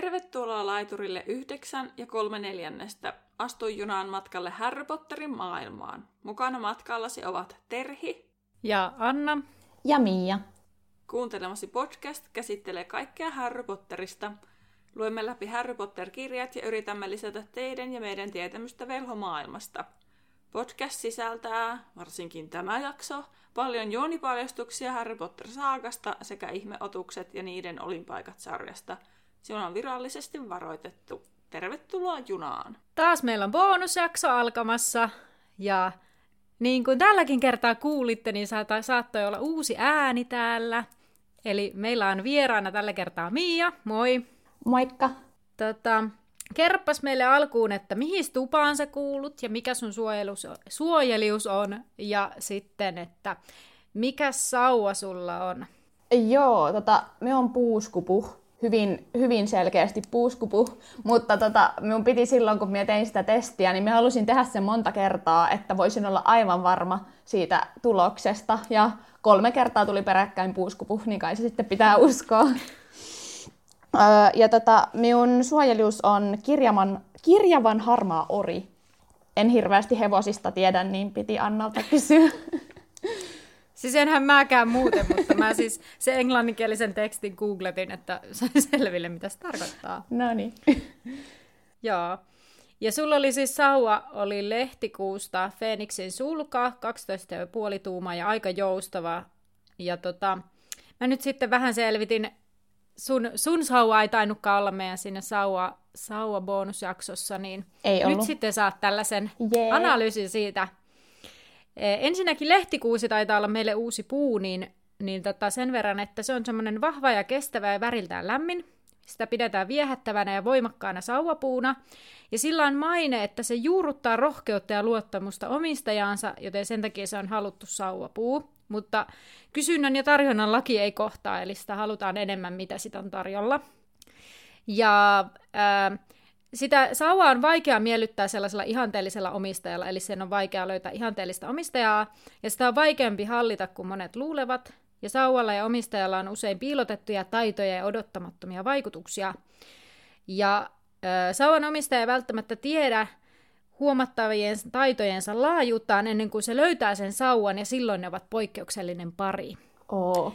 Tervetuloa laiturille 9 3/4. Astu junaan matkalle Harry Potterin maailmaan. Mukana matkallasi ovat Terhi ja Anna ja Mia. Kuuntelemasi podcast käsittelee kaikkea Harry Potterista. Luemme läpi Harry Potter-kirjat ja yritämme lisätä teidän ja meidän tietämystä velhomaailmasta. Podcast sisältää, varsinkin tämä jakso, paljon juonipaljastuksia Harry Potter-saakasta sekä ihmeotukset ja niiden olinpaikat-sarjasta. Sinua on virallisesti varoitettu. Tervetuloa junaan! Taas meillä on bonusjakso alkamassa ja niin kuin tälläkin kertaa kuulitte, niin saattoi olla uusi ääni täällä. Eli meillä on vieraana tällä kertaa Mia. Moi! Moikka! Kerppas meille alkuun, että mihin tupaan sä kuulut ja mikä sun suojelius on ja sitten, että mikä sauva sulla on? Joo, me on puuskupuhu. Hyvin selkeästi puuskupu, mutta minun piti silloin, kun minä tein sitä testiä, niin minä halusin tehdä sen monta kertaa, että voisin olla aivan varma siitä tuloksesta. Ja 3 kertaa tuli peräkkäin puuskupu, niin kai se sitten pitää uskoa. Ja minun suojelius on kirjavan harmaa ori. En hirveästi hevosista tiedä, niin piti Annalta kysyä. Siis enhän mäkään muuten, mutta mä siis sen englanninkielisen tekstin googletin, että sain selville, mitä se tarkoittaa. No niin. Joo. Ja sulla oli siis sauva, oli lehtikuusta, Feeniksin sulka, 12,5 tuumaa ja aika joustava. Ja mä nyt sitten vähän selvitin, sun sauva ei tainnutkaan olla meidän siinä sauva-bonusjaksossa, niin ei nyt sitten saat tällaisen analyysin siitä. Ensinnäkin lehtikuusi taitaa olla meille uusi puu, niin sen verran, että se on semmoinen vahva ja kestävä ja väriltään lämmin. Sitä pidetään viehättävänä ja voimakkaana sauvapuuna. Ja sillä on maine, että se juurruttaa rohkeutta ja luottamusta omistajaansa, joten sen takia se on haluttu sauvapuu. Mutta kysynnän ja tarjonnan laki ei kohtaa, eli sitä halutaan enemmän, mitä sitä on tarjolla. Ja sitä sauvaa on vaikea miellyttää sellaisella ihanteellisella omistajalla, eli sen on vaikea löytää ihanteellista omistajaa, ja sitä on vaikeampi hallita kuin monet luulevat, ja sauvalla ja omistajalla on usein piilotettuja taitoja ja odottamattomia vaikutuksia. Ja sauvan omistaja ei välttämättä tiedä huomattavien taitojensa laajuuttaan ennen kuin se löytää sen sauvan, ja silloin ne ovat poikkeuksellinen pari. Oh.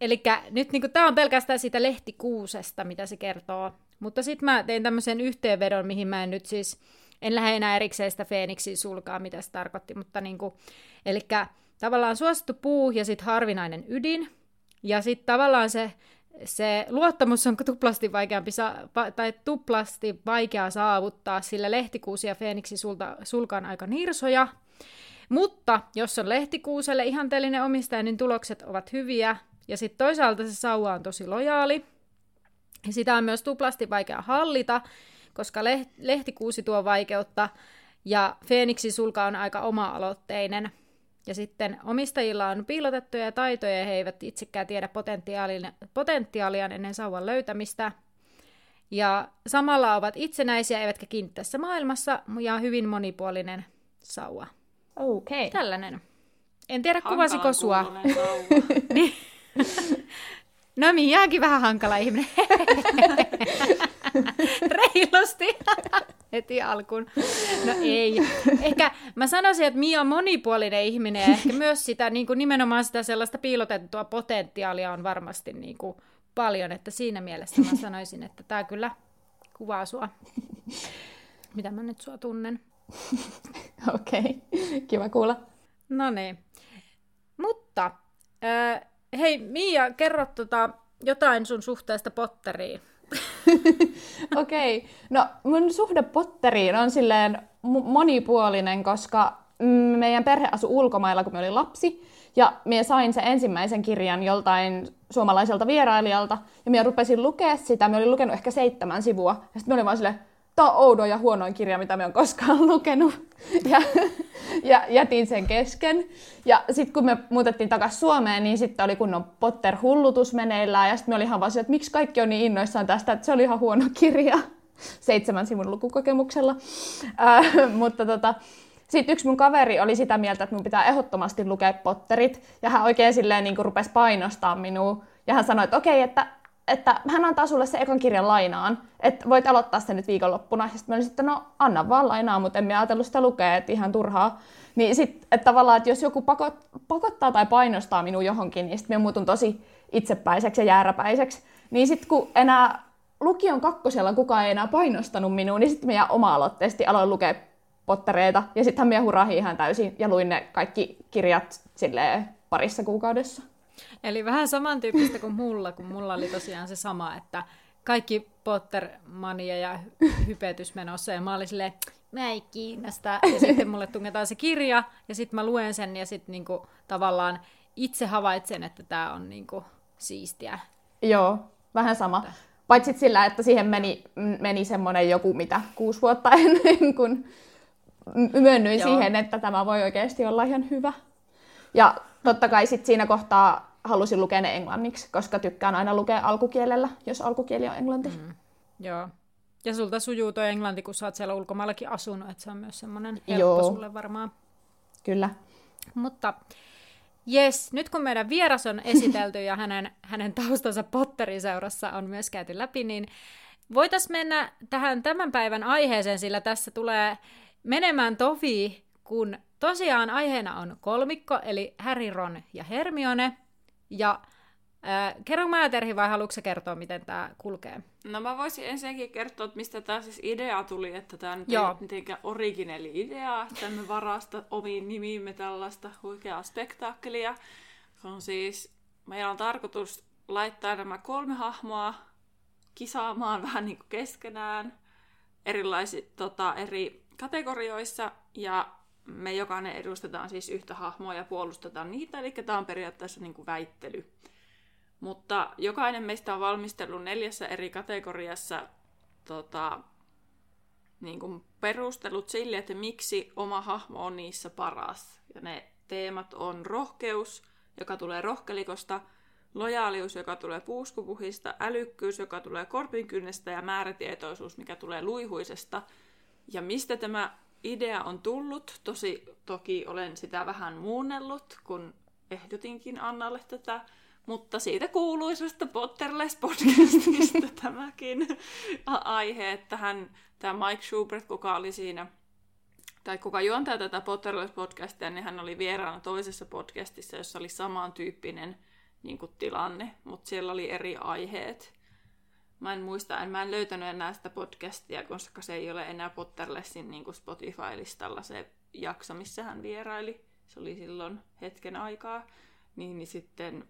Elikkä nyt niin tämä on pelkästään siitä lehtikuusesta, mitä se kertoo. Mutta sitten mä tein tämmöisen yhteenvedon, mihin mä en nyt siis, en lähde enää erikseen sitä Feeniksin sulkaa, mitä se tarkoitti, mutta elikkä tavallaan suosittu puu ja sitten harvinainen ydin, ja sitten tavallaan se luottamus on tuplasti vaikeampi, tai tuplasti vaikea saavuttaa, sillä lehtikuusi ja Feeniksin sulka on aika nirsoja, mutta jos on lehtikuuselle ihanteellinen omistaja, niin tulokset ovat hyviä, ja sitten toisaalta se sauva on tosi lojaali. Ja sitä on myös tuplasti vaikea hallita, koska lehtikuusi tuo vaikeutta ja Feeniksin sulka on aika oma-aloitteinen. Ja sitten omistajilla on piilotettuja taitoja ja he eivät itsekään tiedä potentiaaliaan ennen sauvan löytämistä. Ja samalla ovat itsenäisiä eivätkä kiinni tässä maailmassa ja hyvin monipuolinen sauva. Okay. Tällainen. En tiedä, kuvasiko sua. No Mia onkin vähän hankala ihminen. Reilusti. Heti alkuun. No ei. Ehkä mä sanoisin, että Mia on monipuolinen ihminen ja ehkä myös sitä, niin kuin nimenomaan sitä sellaista piilotettua potentiaalia on varmasti niin kuin paljon. Että siinä mielessä mä sanoisin, että tää kyllä kuvaa sua. Mitä mä nyt sua tunnen. Okei. Okay. Kiva kuulla. No niin. Mutta hei Mia, kerro jotain sun suhteesta Potteriin. Okei. Okay. No mun suhde Potteriin on silleen monipuolinen, koska meidän perhe asui ulkomailla, kun me olin lapsi. Ja minä sain sen ensimmäisen kirjan joltain suomalaiselta vierailijalta. Ja minä rupesin lukea sitä. Minä olin lukenut ehkä 7 sivua. Ja sitten minä olin vaan silleen, tämä on oudoin ja huonoin kirja, mitä minä olen koskaan lukenut. Ja jätin sen kesken. Ja sitten kun me muutettiin takaisin Suomeen, niin sitten oli kunnon Potter-hullutus meneillään. Ja sitten me oli ihan vaan sillä, että miksi kaikki on niin innoissaan tästä, että se oli ihan huono kirja. 7 sivun lukukokemuksella. Mutta sitten yksi mun kaveri oli sitä mieltä, että mun pitää ehdottomasti lukea Potterit. Ja hän oikein silleen niin kuin rupesi painostamaan minua. Ja hän sanoi, että okei, että että hän antaa sulle se ekan kirjan lainaan, että voit aloittaa sen nyt viikonloppuna. Ja sitten mä olin, että no anna vaan lainaa, mutta en minä ajatellut sitä lukea, että ihan turhaa. Niin sitten, että tavallaan, että jos joku pakottaa tai painostaa minua johonkin, niin sitten minä muutun tosi itsepäiseksi ja jääräpäiseksi. Niin sitten kun enää lukion kakkosella kukaan ei enää painostanut minua, niin sitten minä oma-aloitteisesti aloin lukea pottereita. Ja sittenhän minä hurahin ihan täysin ja luin ne kaikki kirjat silleen parissa kuukaudessa. Eli vähän samantyyppistä kuin mulla, kun mulla oli tosiaan se sama, että kaikki Potter-mania ja hypetys menossa, ja mä olin silleen, mä ei kiinnosta, ja sitten mulle tungetaan se kirja, ja sitten mä luen sen, ja sitten niinku tavallaan itse havaitsen, että tää on niinku siistiä. Joo, vähän sama. Paitsi sillä, että siihen meni semmoinen joku, mitä 6 vuotta ennen kuin myönnyin siihen, että tämä voi oikeasti olla ihan hyvä. Ja totta kai sit siinä kohtaa halusin lukea ne englanniksi, koska tykkään aina lukea alkukielellä, jos alkukieli on englanti. Mm. Joo. Ja sulta sujuu toi englanti, kun sä oot siellä ulkomaillakin asunut, että se on myös semmoinen helppo sulle varmaan. Kyllä. Mutta jes, nyt kun meidän vieras on esitelty ja hänen taustansa Potterin seurassa on myös käyty läpi, niin voitaisiin mennä tähän tämän päivän aiheeseen, sillä tässä tulee menemään tovi, kun tosiaan aiheena on kolmikko, eli Harry, Ron ja Hermione. Ja kerron mä, Terhi, vai haluatko sä kertoa, miten tää kulkee? No mä voisin ensinnäkin kertoa, että mistä tää siis idea tuli, että tää nyt ei ole mitenkään originelli idea, että me varasta omiin nimiimme tällaista huikeaa spektaakkelia. On siis, meillä on tarkoitus laittaa nämä 3 hahmoa kisaamaan vähän niin kuin keskenään eri kategorioissa, ja me jokainen edustetaan siis yhtä hahmoa ja puolustetaan niitä, eli tämä on periaatteessa niin kuin väittely. Mutta jokainen meistä on valmistellut 4 eri kategoriassa niin kuin perustelut sille, että miksi oma hahmo on niissä paras. Ja ne teemat on rohkeus, joka tulee rohkelikosta, lojaalius, joka tulee puuskupuhista, älykkyys, joka tulee korpinkynnestä, ja määrätietoisuus, mikä tulee luihuisesta. Ja mistä tämä idea on tullut, toki olen sitä vähän muunnellut, kun ehdotinkin Annalle tätä, mutta siitä kuuluisesta Potterless-podcastista tämäkin aihe, että tämä Mike Schubert, kuka oli siinä, tai kuka juontaa tätä Potterless-podcastia, niin hän oli vieraana toisessa podcastissa, jossa oli samantyyppinen niin kuin tilanne, mutta siellä oli eri aiheet. Mä en muista, mä en löytänyt enää sitä podcastia, koska se ei ole enää Potterlessin niin kuin Spotify-listalla se jakso, missä hän vieraili. Se oli silloin hetken aikaa. Niin sitten,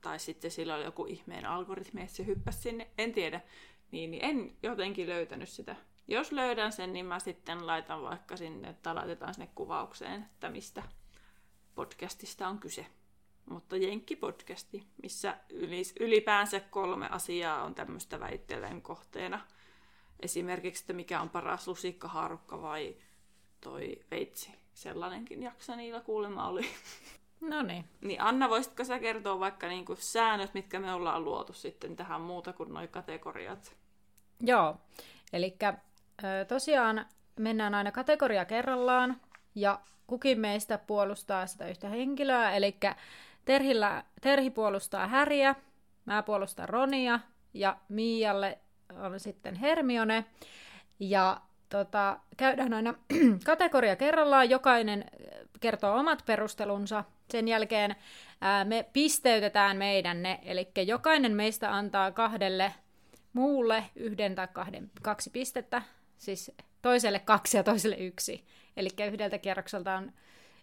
tai sitten sillä oli joku ihmeen algoritmi, että se hyppäsi sinne. En tiedä. Niin en jotenkin löytänyt sitä. Jos löydän sen, niin mä sitten laitan vaikka sinne, tai laitetaan sinne kuvaukseen, että mistä podcastista on kyse. Mutta jenkkipodcasti, missä ylipäänsä 3 asiaa on tämmöistä väittelyn kohteena. Esimerkiksi, että mikä on paras lusikka, haarukka vai toi veitsi. Sellainenkin jakso niillä kuulemma oli. No niin. Niin Anna, voisitko sä kertoa vaikka niinku säännöt, mitkä me ollaan luotu sitten tähän muuta kuin noi kategoriat? Joo, eli tosiaan mennään aina kategoria kerrallaan ja kukin meistä puolustaa sitä yhtä henkilöä, eli Terhi puolustaa Harryä, mä puolustan Ronia ja Mialle on sitten Hermione. Ja käydään aina kategoria kerrallaan, jokainen kertoo omat perustelunsa. Sen jälkeen me pisteytetään meidän ne, eli jokainen meistä antaa 2 muulle 1 tai 2 pistettä, siis toiselle 2 ja toiselle 1. Eli yhdeltä kierrokselta on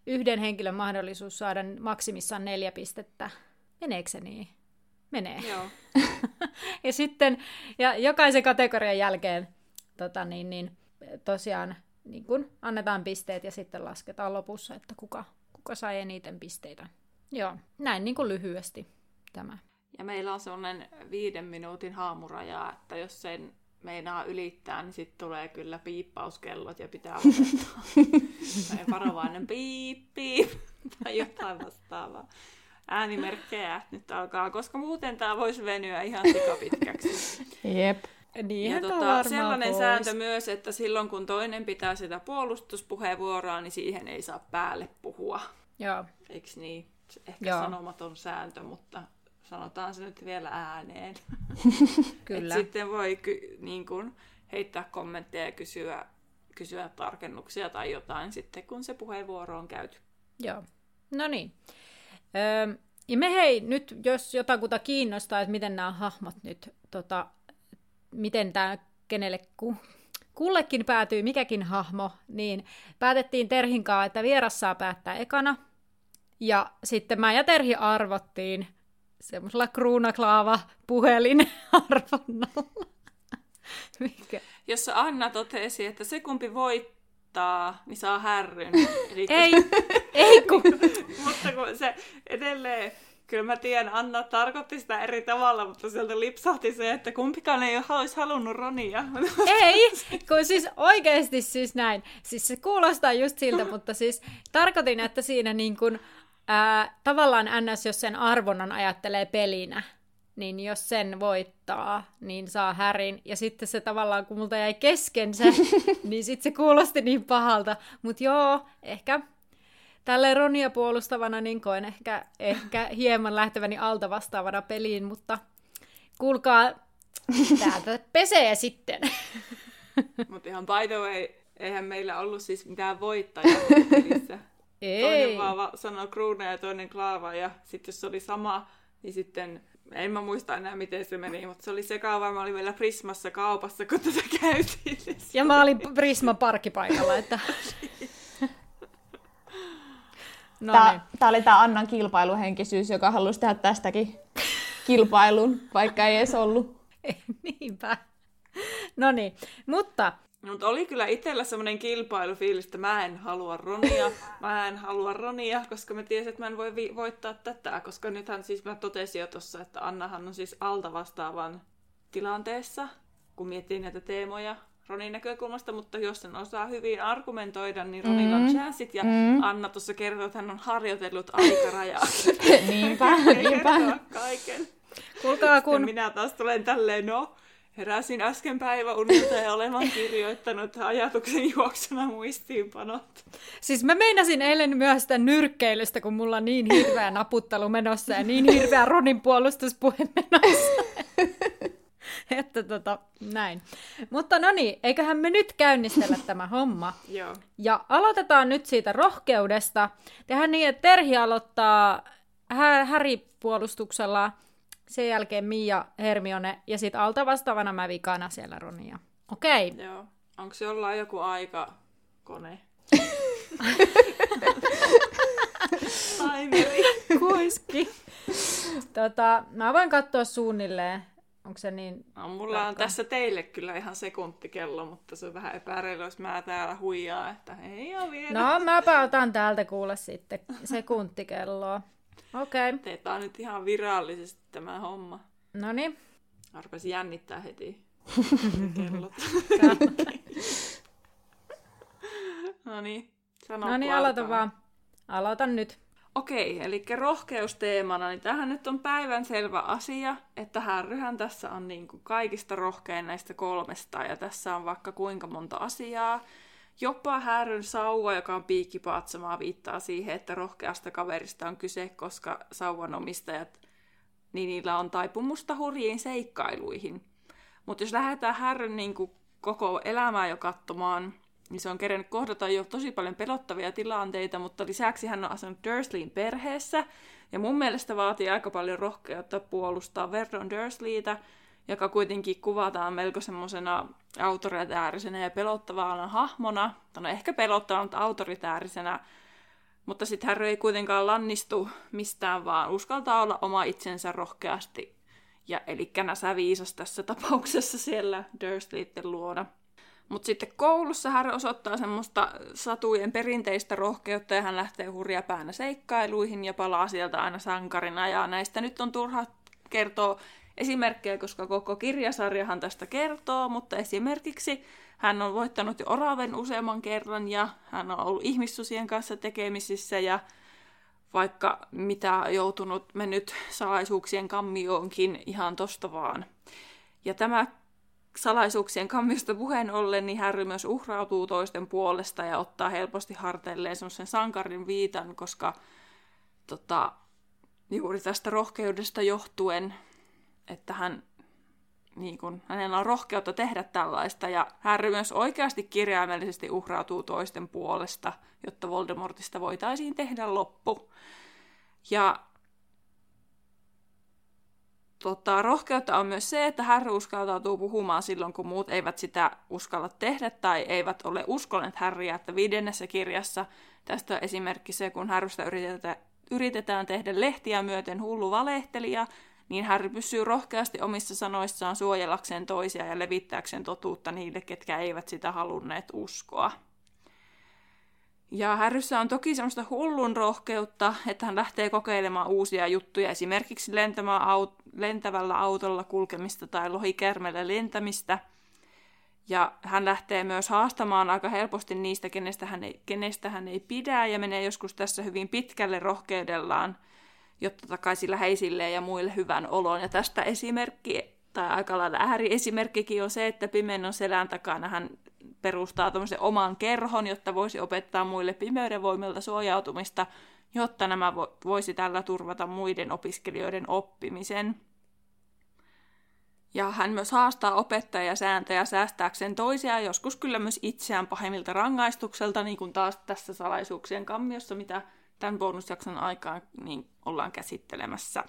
1 henkilön mahdollisuus saada maksimissaan 4 pistettä. Meneekö se niin? Menee. Joo. Ja sitten jokaisen kategorian jälkeen tosiaan niin kun annetaan pisteet ja sitten lasketaan lopussa, että kuka sai eniten pisteitä. Joo, näin niin kun lyhyesti tämä. Ja meillä on sellainen 5 minuutin haamuraja, että jos sen meinaa ylittää, niin sitten tulee kyllä piippauskellot ja pitää lopettaa. Tai varovainen piip, piip, tai jotain vastaavaa. Äänimerkkejä nyt alkaa, koska muuten tämä voisi venyä ihan sikapitkäksi. Jep. Niinhän tämä varmaan sellainen pois. Sääntö myös, että silloin kun toinen pitää sitä puolustuspuheenvuoroa, niin siihen ei saa päälle puhua. Joo. Eiks niin? Ehkä Joo. Sanomaton sääntö, mutta Sanotaan se nyt vielä ääneen. Kyllä. Et sitten voi heittää kommentteja ja kysyä tarkennuksia tai jotain sitten, kun se puheenvuoro on käyty. Joo. No niin. Ja me nyt jos jotakuta kiinnostaa, että miten nämä hahmot nyt, miten tämä kenelle kullekin päätyy mikäkin hahmo, niin päätettiin Terhin kanssa, että vieras saa päättää ekana. Ja sitten mä ja Terhi arvottiin semmoisella kruunaklaava puhelinarvonnalla. Jossa Anna totesi, että se kumpi voittaa, niin saa härryn. Ei kun. Mutta kun se edelleen, kyllä mä tiedän, Anna tarkoitti sitä eri tavalla, mutta sieltä lipsahti se, että kumpikaan ei olisi halunnut Ronia. Ei, kun siis oikeasti siis näin. Siis se kuulostaa just siltä, mutta siis tarkoitin, että siinä tavallaan NS, jos sen arvonnan ajattelee pelinä, niin jos sen voittaa, niin saa härin. Ja sitten se tavallaan, kun multa jäi kesken se, niin sitten se kuulosti niin pahalta. Mutta joo, ehkä tälleen Ronia puolustavana, niin koen ehkä hieman lähteväni alta vastaavana peliin, mutta kuulkaa, täältä pesee sitten. Mutta ihan by the way, eihän meillä ollut siis mitään voittajaa pelissä. Ei. Toinen vaan sanoi kruuna ja toinen klaava, ja sitten jos se oli sama, niin sitten en mä muista enää miten se meni, mutta se oli sekaava, mä olin vielä Prismassa kaupassa, kun tätä käytiin. Ja mä olin Prisman parkkipaikalla, että... No niin. Tämä oli tämä Annan kilpailuhenkisyys, joka halusi tehdä tästäkin kilpailun, vaikka ei edes ollut. Niinpä. No niin, mutta... Mutta oli kyllä itsellä semmoinen kilpailufiilis, että mä en halua Ronia, koska mä tiesin, että mä en voi voittaa tätä, koska nythän siis mä totesin jo tuossa, että Annahan on siis alta vastaavan tilanteessa, kun miettii näitä teemoja Ronin näkökulmasta, mutta jos sen osaa hyvin argumentoida, niin Ronilla on chanssit, ja Anna tuossa kertoo, että hän on harjoitellut aikarajaa. Niinpä. Kaiken. Kuulkaa, kun... minä taas tulen tälleen, heräsin äsken päiväunilta ja olen kirjoittanut ajatuksen juoksuna muistiinpanot. Siis mä meinasin eilen myös sitä nyrkkeilystä, kun mulla on niin hirveä naputtelu menossa ja niin hirveä Ronin puolustuspuhe menossa. Että näin. Mutta no niin, eiköhän me nyt käynnistellä tämä homma. Joo. Ja aloitetaan nyt siitä rohkeudesta. Tehdään niin, että Terhi aloittaa Harry-puolustuksella. Sen jälkeen Mia, Hermione, ja sitten alta vastaavana mä vikana siellä Ronia. Okei. Okay. Joo. Onko se jollain joku aikakone? Timeri. Kuiski. Mä voin katsoa suunnilleen. Onko se niin? No, mulla on tässä teille kyllä ihan sekuntikello, mutta se on vähän epäreilu, jos mä täällä huijaa, että ei ole vielä. No, mäpä otan täältä kuule sitten sekuntikelloa. Okei. Okay. Teetään nyt ihan virallisesti tämä homma. Noniin. Arpesi jännittää heti. Kellot. Noniin, sano kun aloita vaan. Aloitan nyt. Okei, eli rohkeusteemana, niin tämähän nyt on päivänselvä asia, että härryhän tässä on niin kuin kaikista rohkein näistä kolmesta, ja tässä on vaikka kuinka monta asiaa. Jopa härryn sauva, joka on piikkipaatsomaa, viittaa siihen, että rohkeasta kaverista on kyse, koska sauvanomistajat, niin niillä on taipumusta hurjiin seikkailuihin. Mutta jos lähdetään härryn niin kuin koko elämää jo katsomaan, niin se on kerennyt kohdata jo tosi paljon pelottavia tilanteita, mutta lisäksi hän on asunut Dursleyin perheessä, ja mun mielestä vaatii aika paljon rohkeutta puolustaa Verdon Dursleytä, joka kuitenkin kuvataan melko semmoisena autoritäärisenä ja pelottavana hahmona. No ehkä pelottavana, mutta autoritäärisenä. Mutta sitten Harry ei kuitenkaan lannistu mistään, vaan uskaltaa olla oma itsensä rohkeasti. Ja elikkä näsäviisas tässä tapauksessa siellä Dursleyitten luona. Mutta sitten koulussa Harry osoittaa semmoista satujen perinteistä rohkeutta, ja hän lähtee hurja päänä seikkailuihin ja palaa sieltä aina sankarina. Ja näistä nyt on turha kertoa esimerkkejä, koska koko kirjasarjahan tästä kertoo, mutta esimerkiksi hän on voittanut jo oraven useamman kerran, ja hän on ollut ihmissusien kanssa tekemisissä, ja vaikka mitä joutunut mennyt salaisuuksien kammioonkin ihan tosta vaan. Ja tämä salaisuuksien kammiosta puheen ollen, niin Harry myös uhrautuu toisten puolesta ja ottaa helposti harteilleen semmoisen sankarin viitan, koska juuri tästä rohkeudesta johtuen, että hän, niin kun, hänellä on rohkeutta tehdä tällaista, ja Harry myös oikeasti kirjaimellisesti uhrautuu toisten puolesta, jotta Voldemortista voitaisiin tehdä loppu. Ja rohkeutta on myös se, että Harry uskaltautuu puhumaan silloin, kun muut eivät sitä uskalla tehdä tai eivät ole uskolleet Harryä, että 5. kirjassa tästä on esimerkki se, kun Harrystä yritetään tehdä lehtiä myöten hullu valehtelija, niin Harry pysyy rohkeasti omissa sanoissaan suojellakseen toisia ja levittääkseen totuutta niille, ketkä eivät sitä halunneet uskoa. Ja Harryssä on toki semmoista hullun rohkeutta, että hän lähtee kokeilemaan uusia juttuja, esimerkiksi lentävällä autolla kulkemista tai lohikärmellä lentämistä. Ja hän lähtee myös haastamaan aika helposti niistä, kenestä hän ei pidä, ja menee joskus tässä hyvin pitkälle rohkeudellaan, jotta takaisin läheisilleen ja muille hyvän olon. Ja tästä esimerkki, tai aika lailla ääriesimerkkikin on se, että Pimeydon selän takana hän perustaa tämmöisen oman kerhon, jotta voisi opettaa muille pimeyden voimilta suojautumista, jotta nämä voisi tällä turvata muiden opiskelijoiden oppimisen. Ja hän myös haastaa opettajia sääntöjä säästääkseen toisia, joskus kyllä myös itseään pahemmilta rangaistukselta, niin kuin taas tässä salaisuuksien kammiossa, mitä tämän bonusjakson aikaan niin ollaan käsittelemässä.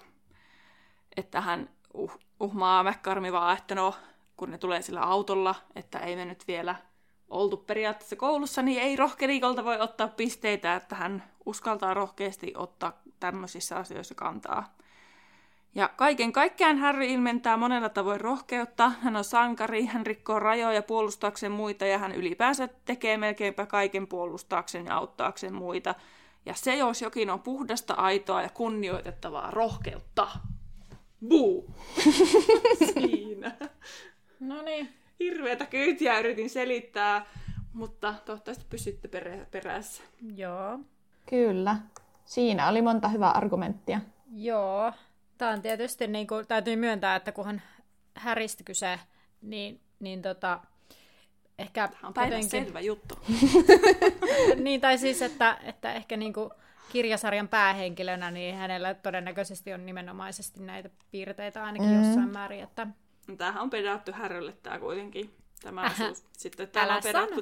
Että hän uhmaa McCormivaa, että no, kun ne tulee sillä autolla, että ei me nyt vielä oltu periaatteessa koulussa, niin ei rohkelikolta voi ottaa pisteitä, että hän uskaltaa rohkeasti ottaa tämmöisissä asioissa kantaa. Ja kaiken kaikkiaan Harry ilmentää monella tavoin rohkeutta. Hän on sankari, hän rikkoo rajoja puolustaakseen muita, ja hän ylipäänsä tekee melkeinpä kaiken puolustaakseen ja auttaakseen muita. Ja se, jos jokin, on puhdasta, aitoa ja kunnioitettavaa rohkeutta. Buu! Siinä. No niin. Hirveätä kyytiä yritin selittää, mutta toivottavasti pysytte perässä. Joo. Kyllä. Siinä oli monta hyvää argumenttia. Joo. Tämä on tietysti, niin kuin, täytyy myöntää, että kunhan Harrystä kyse, niin ehkä... Tämä on päivänselvä juttu. Niin, tai siis, että ehkä niin kuin kirjasarjan päähenkilönä, niin hänellä todennäköisesti on nimenomaisesti näitä piirteitä ainakin jossain määrin, että... Tämähän on pedattu Harrylle tämä kuitenkin. Tämä osuus. Sitten täällä on pedattu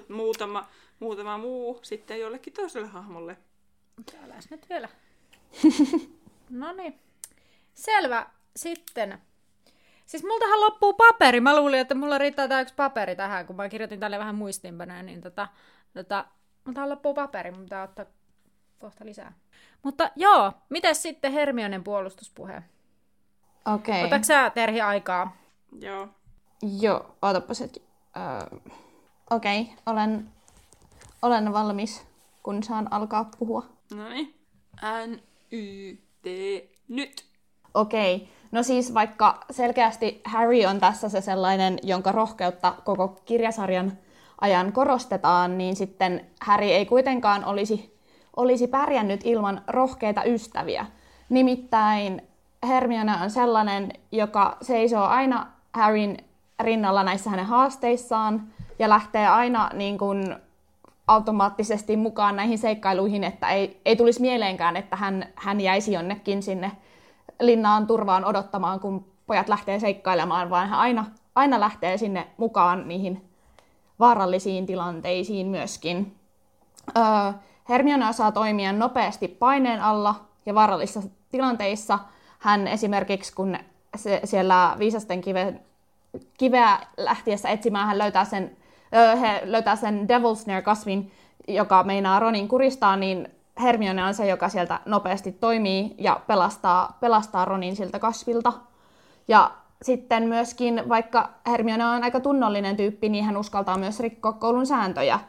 muutama muu sitten jollekin toiselle hahmolle. Täälläs nyt vielä. No niin. Selvä. Sitten. Siis multahan loppuu paperi. Mä luulin, että mulla riittää tämä yksi paperi tähän, kun mä kirjoitin tälle vähän muistiinpanoja. Niin multahan loppuu paperi. Mun pitää ottaa kohta lisää. Mutta joo, mites sitten Hermionen puolustuspuhe? Okei. Okay. Otatko sä, Terhi, aikaa? Joo. Joo, ootapas hetki. Okei, olen valmis, kun saan alkaa puhua. No niin. NYT nyt. Okei. No siis vaikka selkeästi Harry on tässä se sellainen, jonka rohkeutta koko kirjasarjan ajan korostetaan, niin sitten Harry ei kuitenkaan olisi pärjännyt ilman rohkeita ystäviä. Nimittäin Hermione on sellainen, joka seisoo aina Harryn rinnalla näissä hänen haasteissaan ja lähtee aina niin kuin automaattisesti mukaan näihin seikkailuihin, että ei tulisi mieleenkään, että hän jäisi jonnekin sinne linnaan turvaan odottamaan, kun pojat lähtee seikkailemaan, vaan hän aina lähtee sinne mukaan niihin vaarallisiin tilanteisiin myöskin. Hermione osaa toimia nopeasti paineen alla ja vaarallisissa tilanteissa. Hän esimerkiksi, kun siellä viisasten kiveä lähtiessä etsimään, hän löytää sen Devil's Snare-kasvin, joka meinaa Ronin kuristaa, niin Hermione on se, joka sieltä nopeasti toimii ja pelastaa Ronin siltä kasvilta. Ja sitten myöskin, vaikka Hermione on aika tunnollinen tyyppi, niin hän uskaltaa myös rikkoa koulun sääntöjä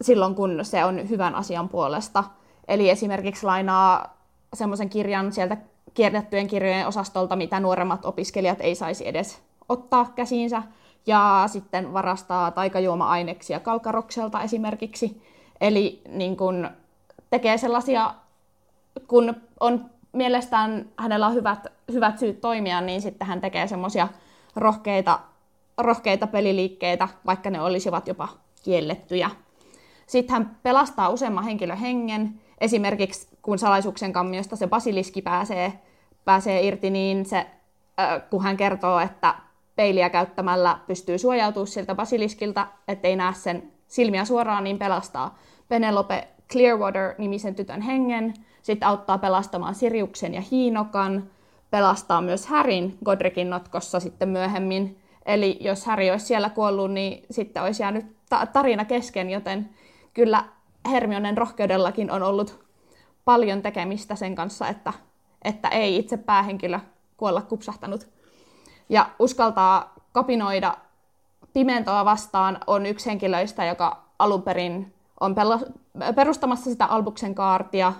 silloin, kun se on hyvän asian puolesta. Eli esimerkiksi lainaa semmoisen kirjan sieltä kierrättyjen kirjojen osastolta, mitä nuoremmat opiskelijat ei saisi edes ottaa käsiinsä. Ja sitten varastaa taikajuoma-aineksia Kalkarokselta esimerkiksi. Eli niin kun tekee sellaisia, kun on mielestään hänellä on hyvät syyt toimia, niin sitten hän tekee semmoisia rohkeita peliliikkeitä, vaikka ne olisivat jopa kiellettyjä. Sitten hän pelastaa useamman henkilön hengen. Esimerkiksi kun salaisuuksien kammiosta se basiliski pääsee pääsee irti, niin se, kun hän kertoo, että peiliä käyttämällä pystyy suojautumaan siltä basiliskilta, ettei näe sen silmiä suoraan, niin pelastaa Penelope Clearwater-nimisen tytön hengen. Sitten auttaa pelastamaan Siriuksen ja Hiinokan. Pelastaa myös Harryn Godricin notkossa sitten myöhemmin. Eli jos Harry olisi siellä kuollut, niin sitten olisi jäänyt tarina kesken, joten kyllä Hermionen rohkeudellakin on ollut paljon tekemistä sen kanssa, että ei itse päähenkilö kuolla kupsahtanut. Ja uskaltaa kapinoida pimentoa vastaan on yksi henkilöistä, joka alun perin on perustamassa sitä Albuksen kaartia,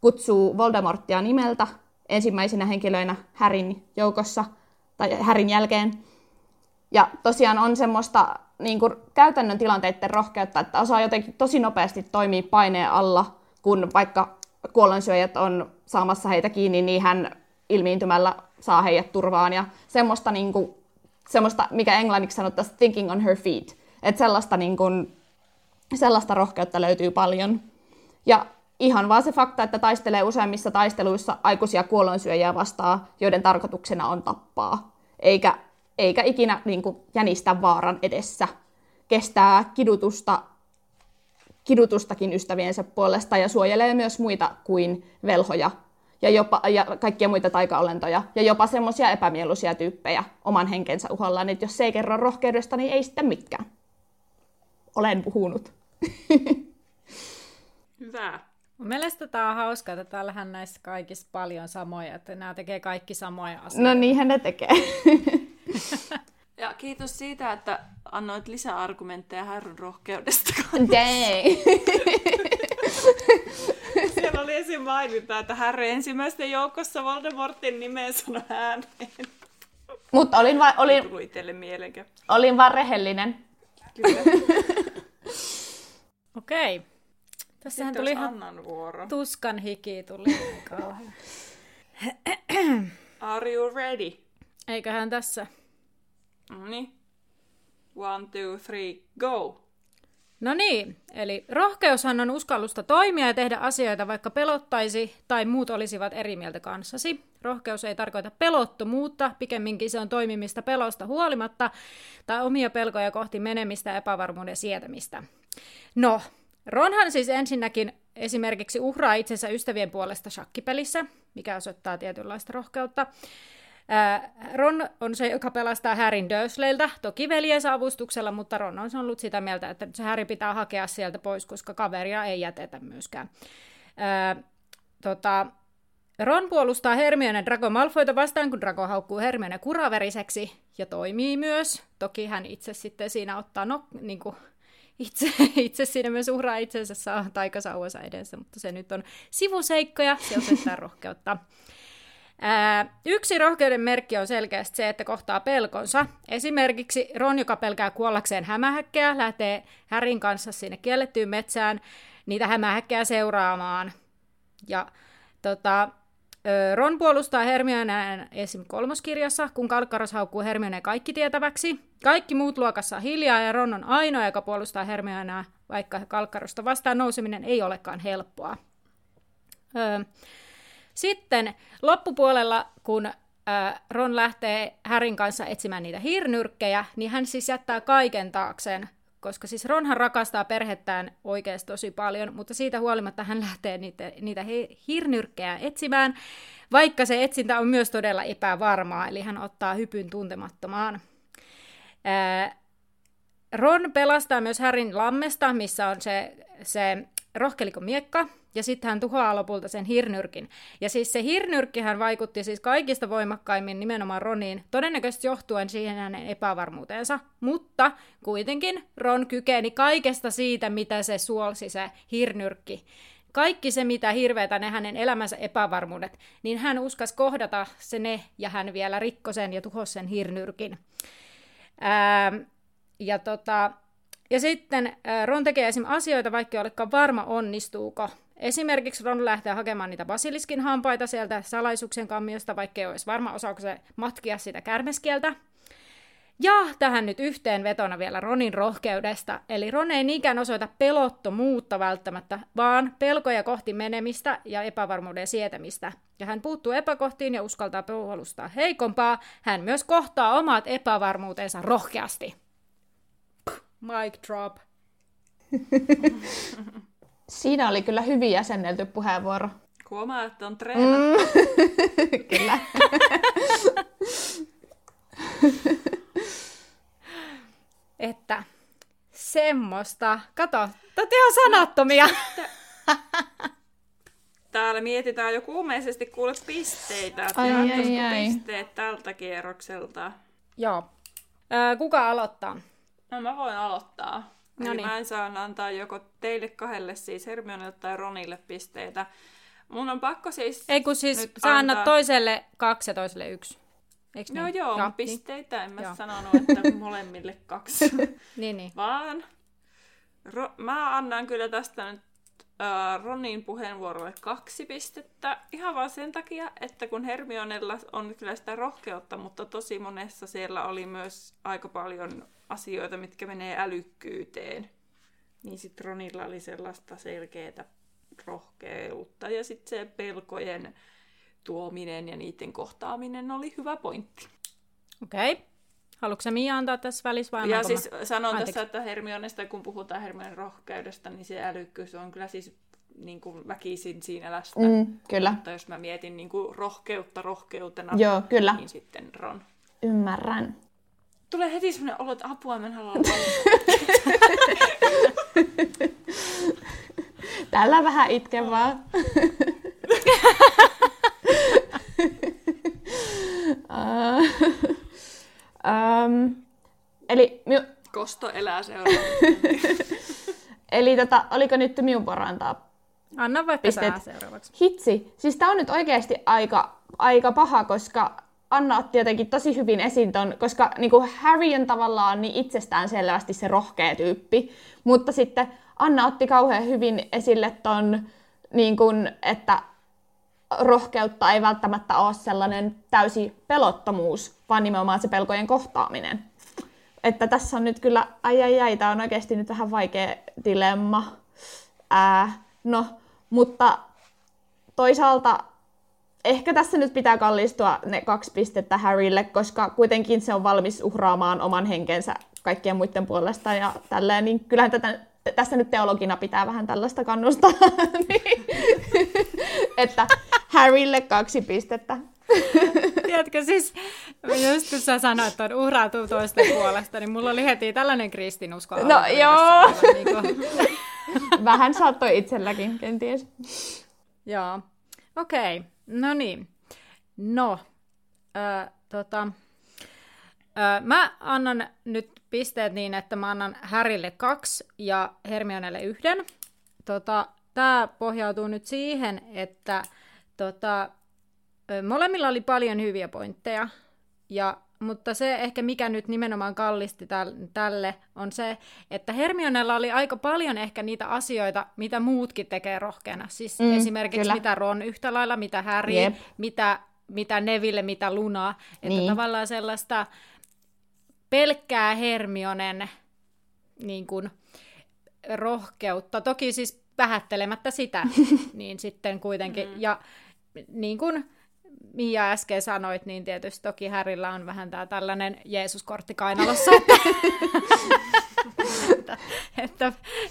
kutsuu Voldemorttia nimeltä ensimmäisenä henkilöinä Harryn joukossa tai Harryn jälkeen. Ja tosiaan on semmoista niin kuin käytännön tilanteiden rohkeutta, että osaa jotenkin tosi nopeasti toimia paineen alla, kun vaikka kuolonsyöjät on saamassa heitä kiinni, niin hän ilmiintymällä saa heidät turvaan. Ja semmoista, niin kuin, semmoista mikä englanniksi sanottaisiin thinking on her feet. Että sellaista, niin kuin, sellaista rohkeutta löytyy paljon. Ja ihan vaan se fakta, että taistelee useimmissa taisteluissa aikuisia kuolonsyöjiä vastaan, joiden tarkoituksena on tappaa. Eikä ikinä niin kuin, jänistä vaaran edessä. Kestää kidutustakin ystäviensä puolesta ja suojelee myös muita kuin velhoja ja kaikkia muita taikaolentoja ja jopa semmoisia epämieluisia tyyppejä oman henkensä uhallaan. Että jos se ei kerro rohkeudesta, niin ei sitten mitkään. Olen puhunut. Hyvä. Mielestäni tämä on hauskaa, että täällähän näissä kaikissa paljon samoja, että nämä tekee kaikki samoja asioita. No niinhän ne tekee. Ja kiitos siitä, että annoit lisää argumentteja Harryn rohkeudesta kanssa. Dang. Siellä oli ensin mainita, että Harry ensimmäisten joukossa Voldemortin nimeen sanoi ääneen. Mutta olin vaan rehellinen. Kyllä. Okei. Tässähän tuli Annan vuoro. Tuskan hiki tuli kauhean. Are you ready? Eiköhän tässä. Noniin. 1, 2, 3, go! No niin, eli rohkeushan on uskallusta toimia ja tehdä asioita, vaikka pelottaisi tai muut olisivat eri mieltä kanssasi. Rohkeus ei tarkoita pelottomuutta, pikemminkin se on toimimista pelosta huolimatta tai omia pelkoja kohti menemistä ja epävarmuuden sietämistä. No, Ronhan siis ensinnäkin esimerkiksi uhraa itsensä ystävien puolesta shakkipelissä, mikä osoittaa tietynlaista rohkeutta. Ron on se, joka pelastaa Harryn Dursleyltä, toki veljensä avustuksella, mutta Ron on ollut sitä mieltä, että se Harry pitää hakea sieltä pois, koska kaveria ei jätetä myöskään. Ron puolustaa Hermionen Drago Malfoyta vastaan, kun Drago haukkuu Hermione kuraveriseksi ja toimii myös. Toki hän itse sitten siinä ottaa, itse siinä myös uhraa itsensä saa taikasauvansa edessä, mutta se nyt on sivuseikkoja, se osoittaa rohkeutta. Yksi rohkeuden merkki on selkeästi se, että kohtaa pelkonsa. Esimerkiksi Ron, joka pelkää kuollakseen hämähäkkeä, lähtee Harryn kanssa sinne kiellettyyn metsään niitä hämähäkkejä seuraamaan. Ja, Ron puolustaa Hermioneen esim. Kolmoskirjassa, kun Kalkaros haukkuu Hermioneen kaikki tietäväksi. Kaikki muut luokassa on hiljaa ja Ron on ainoa, joka puolustaa Hermionea, vaikka Kalkarosta vastaan nouseminen ei olekaan helppoa. Sitten loppupuolella, kun Ron lähtee Harryn kanssa etsimään niitä hirnyrkkejä, niin hän siis jättää kaiken taakseen, koska siis Ronhan rakastaa perhettään oikeasti tosi paljon, mutta siitä huolimatta hän lähtee niitä hirnyrkkejä etsimään, vaikka se etsintä on myös todella epävarmaa, eli hän ottaa hypyn tuntemattomaan. Ron pelastaa myös Harryn lammesta, missä on se rohkelikon miekka, ja sitten hän tuhoaa lopulta sen hirnyrkin. Ja siis se hirnyrkkihän vaikutti siis kaikista voimakkaimmin nimenomaan Roniin, todennäköisesti johtuen siihen hänen epävarmuuteensa. Mutta kuitenkin Ron kykeni kaikesta siitä, mitä se suolsi se hirnyrkki. Kaikki se, mitä hirveätä ne hänen elämänsä epävarmuudet, niin hän uskasi kohdata se ne, ja hän vielä rikkoi sen ja tuhosi sen hirnyrkin. Ja sitten Ron tekee esim. Asioita, vaikka ei olekaan varma onnistuuko. Esimerkiksi Ron lähtee hakemaan niitä basiliskin hampaita sieltä salaisuuksien kammiosta, vaikka ei olisi varma osaako se matkia sitä kärmeskieltä. Ja tähän nyt yhteenvetona vielä Ronin rohkeudesta, eli Ron ei niinkään osoita pelottomuutta välttämättä, vaan pelkoja kohti menemistä ja epävarmuuden sietämistä. Ja hän puuttuu epäkohtiin ja uskaltaa puolustaa heikompaa, hän myös kohtaa omat epävarmuutensa rohkeasti. Mic drop. Siinä oli kyllä hyvin jäsennelty puheenvuoro. Huomaa, että on treenattu. Kyllä. Että semmoista. Kato, te oot ihan sanattomia. Täällä mietitään jo kuumeisesti kuule pisteitä. Ai. Pisteet tältä kierrokselta. Joo. Kuka aloittaa? No mä voin aloittaa. Noniin. Mä en saa antaa joko teille kahdelle, siis Hermionelle tai Ronille pisteitä. Mun on pakko siis... Ei kun siis sä annat toiselle 2 ja toiselle 1. Eiks no niin? Joo, ja pisteitä. En mä sanonut, että molemmille 2. niin. Vaan mä annan kyllä tästä nyt Ronin puheenvuorolle 2 pistettä. Ihan vaan sen takia, että kun Hermionella on kyllä sitä rohkeutta, mutta tosi monessa siellä oli myös aika paljon asioita, mitkä menee älykkyyteen. Niin sit Ronilla oli sellaista selkeätä rohkeutta. Ja sitten se pelkojen tuominen ja niiden kohtaaminen oli hyvä pointti. Okei. Haluatko sä Mia antaa tässä välissä? Vai ja siis sanon tässä, että Hermionesta, kun puhutaan Hermionen rohkeudesta, niin se älykkyys on kyllä siis niin kuin väkisin siinä läsnä. Kyllä. Mutta jos mä mietin niin kuin rohkeutena, joo, kyllä, niin sitten Ron. Ymmärrän. Tulee heti semmoinen olo, että apua, mä en halua Tällä vähän itken vaan. Eli... Kosto elää seuraavaksi. Eli oliko nyt minun poro antaa? Anna vaikka sä seuraavaksi. Hitsi. Siis tää on nyt oikeesti aika paha, koska Anna otti jotenkin tosi hyvin esiin ton, koska niin kuin Harry on tavallaan niin itsestään selvästi se rohkea tyyppi, mutta sitten Anna otti kauhean hyvin esille ton, niin kuin, että rohkeutta ei välttämättä ole sellainen täysi pelottomuus, vaan nimenomaan se pelkojen kohtaaminen. Että tässä on nyt kyllä, tää on oikeasti nyt vähän vaikea dilemma. Mutta toisaalta ehkä tässä nyt pitää kallistua ne 2 pistettä Harrylle, koska kuitenkin se on valmis uhraamaan oman henkensä kaikkien muiden puolesta ja tälleen, niin kyllähän tässä nyt teologina pitää vähän tällaista kannustaa, niin, että Harrylle 2 pistettä. Tiedätkö, siis just kun sä sanoit, että on uhrautuu toisten puolesta, niin mulla oli heti tällainen kristinusko. No joo, niin vähän saattoi itselläkin kenties. Joo, okei. No niin. No, mä annan nyt pisteet niin, että mä annan Harrylle 2 ja Hermionelle 1. Tää pohjautuu nyt siihen, että molemmilla oli paljon hyviä pointteja, mutta se ehkä mikä nyt nimenomaan kallisti tälle on se, että Hermionella oli aika paljon ehkä niitä asioita, mitä muutkin tekee rohkeana. Siis esimerkiksi kyllä, mitä Ron yhtä lailla, mitä Harry, yep, mitä Neville, mitä Luna. Että tavallaan sellaista pelkkää Hermionen niin kuin rohkeutta, toki siis vähättelemättä sitä, niin sitten kuitenkin. Ja niin kuin Mia äsken sanoit, niin tietysti toki Harryllä on vähän tää tällainen Jeesus-kortti kainalossa,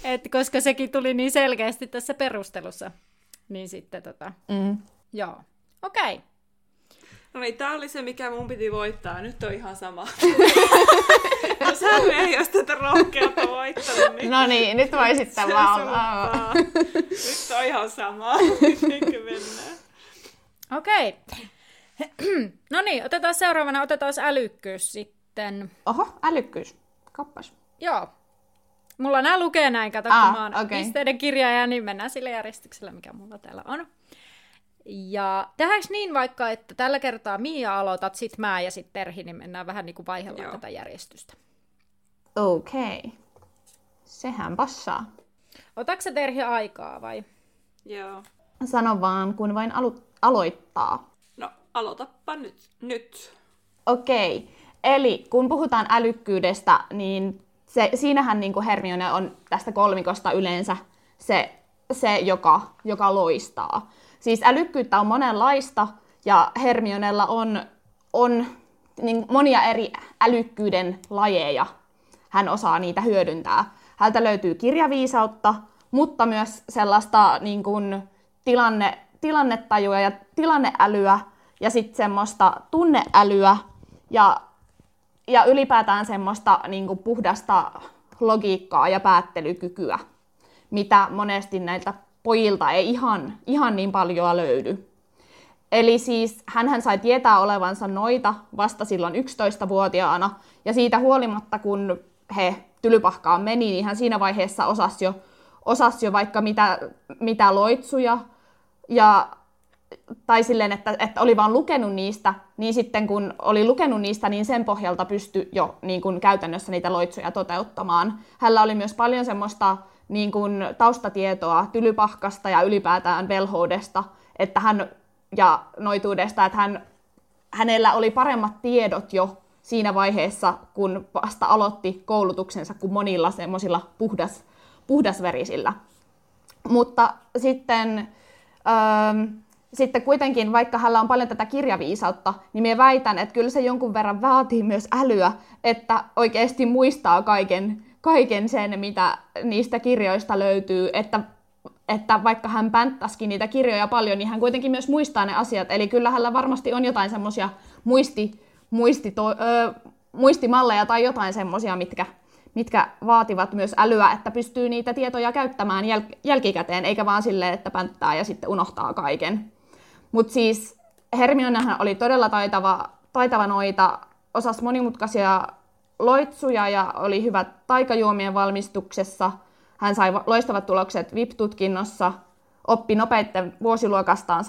että koska sekin tuli niin selkeästi tässä perustelussa, niin sitten joo, okei. Okay. No niin, tää oli se, mikä mun piti voittaa. Nyt on ihan sama. Jos hän ei ole tätä rohkeutta voittanut, niin... No niin, nyt voi sitten vaan olla. Nyt on ihan sama. Nytkin mennään. Okei. Okay. No niin, otetaan seuraavana älykkyys sitten. Oho, älykkyys. Kappas. Joo. Mulla nää lukee näin, kato, kun mä oon pisteiden kirjaaja, niin mennään sillä järjestyksellä, mikä mulla täällä on. Ja tehdäänkö niin vaikka, että tällä kertaa Mia aloitat, sit mä ja sit Terhi, niin mennään vähän niin kuin vaihellaan tätä järjestystä. Okei. Sehän passaa. Otatko sä Terhi aikaa vai? Joo. Sano vaan, kun vain aloittaa. No, aloitappa nyt. Okei. Eli kun puhutaan älykkyydestä, niin siinähän niin kuin Hermione on tästä kolmikosta yleensä se joka loistaa. Siis älykkyyttä on monenlaista, ja Hermionella on niin monia eri älykkyyden lajeja. Hän osaa niitä hyödyntää. Hältä löytyy kirjaviisautta, mutta myös sellaista niin kuin tilannetajua ja tilanneälyä ja sitten semmoista tunneälyä ja ylipäätään semmoista niin kuin puhdasta logiikkaa ja päättelykykyä, mitä monesti näiltä pojilta ei ihan niin paljoa löydy. Eli siis hänhän sai tietää olevansa noita vasta silloin 11-vuotiaana, ja siitä huolimatta, kun he Tylypahkaan meni, niin hän siinä vaiheessa osasi jo vaikka mitä loitsuja, tai silleen, että oli vaan lukenut niistä, niin sitten kun oli lukenut niistä, niin sen pohjalta pystyi jo niin kuin käytännössä niitä loitsuja toteuttamaan. Hänellä oli myös paljon semmoista niin kuin taustatietoa Tylypahkasta ja ylipäätään velhoudesta, että hän ja noituudesta, että hänellä oli paremmat tiedot jo siinä vaiheessa, kun vasta aloitti koulutuksensa, kuin monilla semmoisilla puhdasverisillä. Mutta sitten kuitenkin, vaikka hänellä on paljon tätä kirjaviisautta, niin minä väitän, että kyllä se jonkun verran vaatii myös älyä, että oikeasti muistaa kaiken sen, mitä niistä kirjoista löytyy, että vaikka hän pänttäisikin niitä kirjoja paljon, niin hän kuitenkin myös muistaa ne asiat. Eli kyllä hänellä varmasti on jotain semmoisia muistimalleja tai jotain semmoisia, mitkä vaativat myös älyä, että pystyy niitä tietoja käyttämään jälkikäteen, eikä vaan silleen, että pänttää ja sitten unohtaa kaiken. Mutta siis Hermionehän oli todella taitava noita, osasi monimutkaisia loitsuja ja oli hyvä taikajuomien valmistuksessa. Hän sai loistavat tulokset VIP-tutkinnossa, oppi nopeitten vuosiluokastaan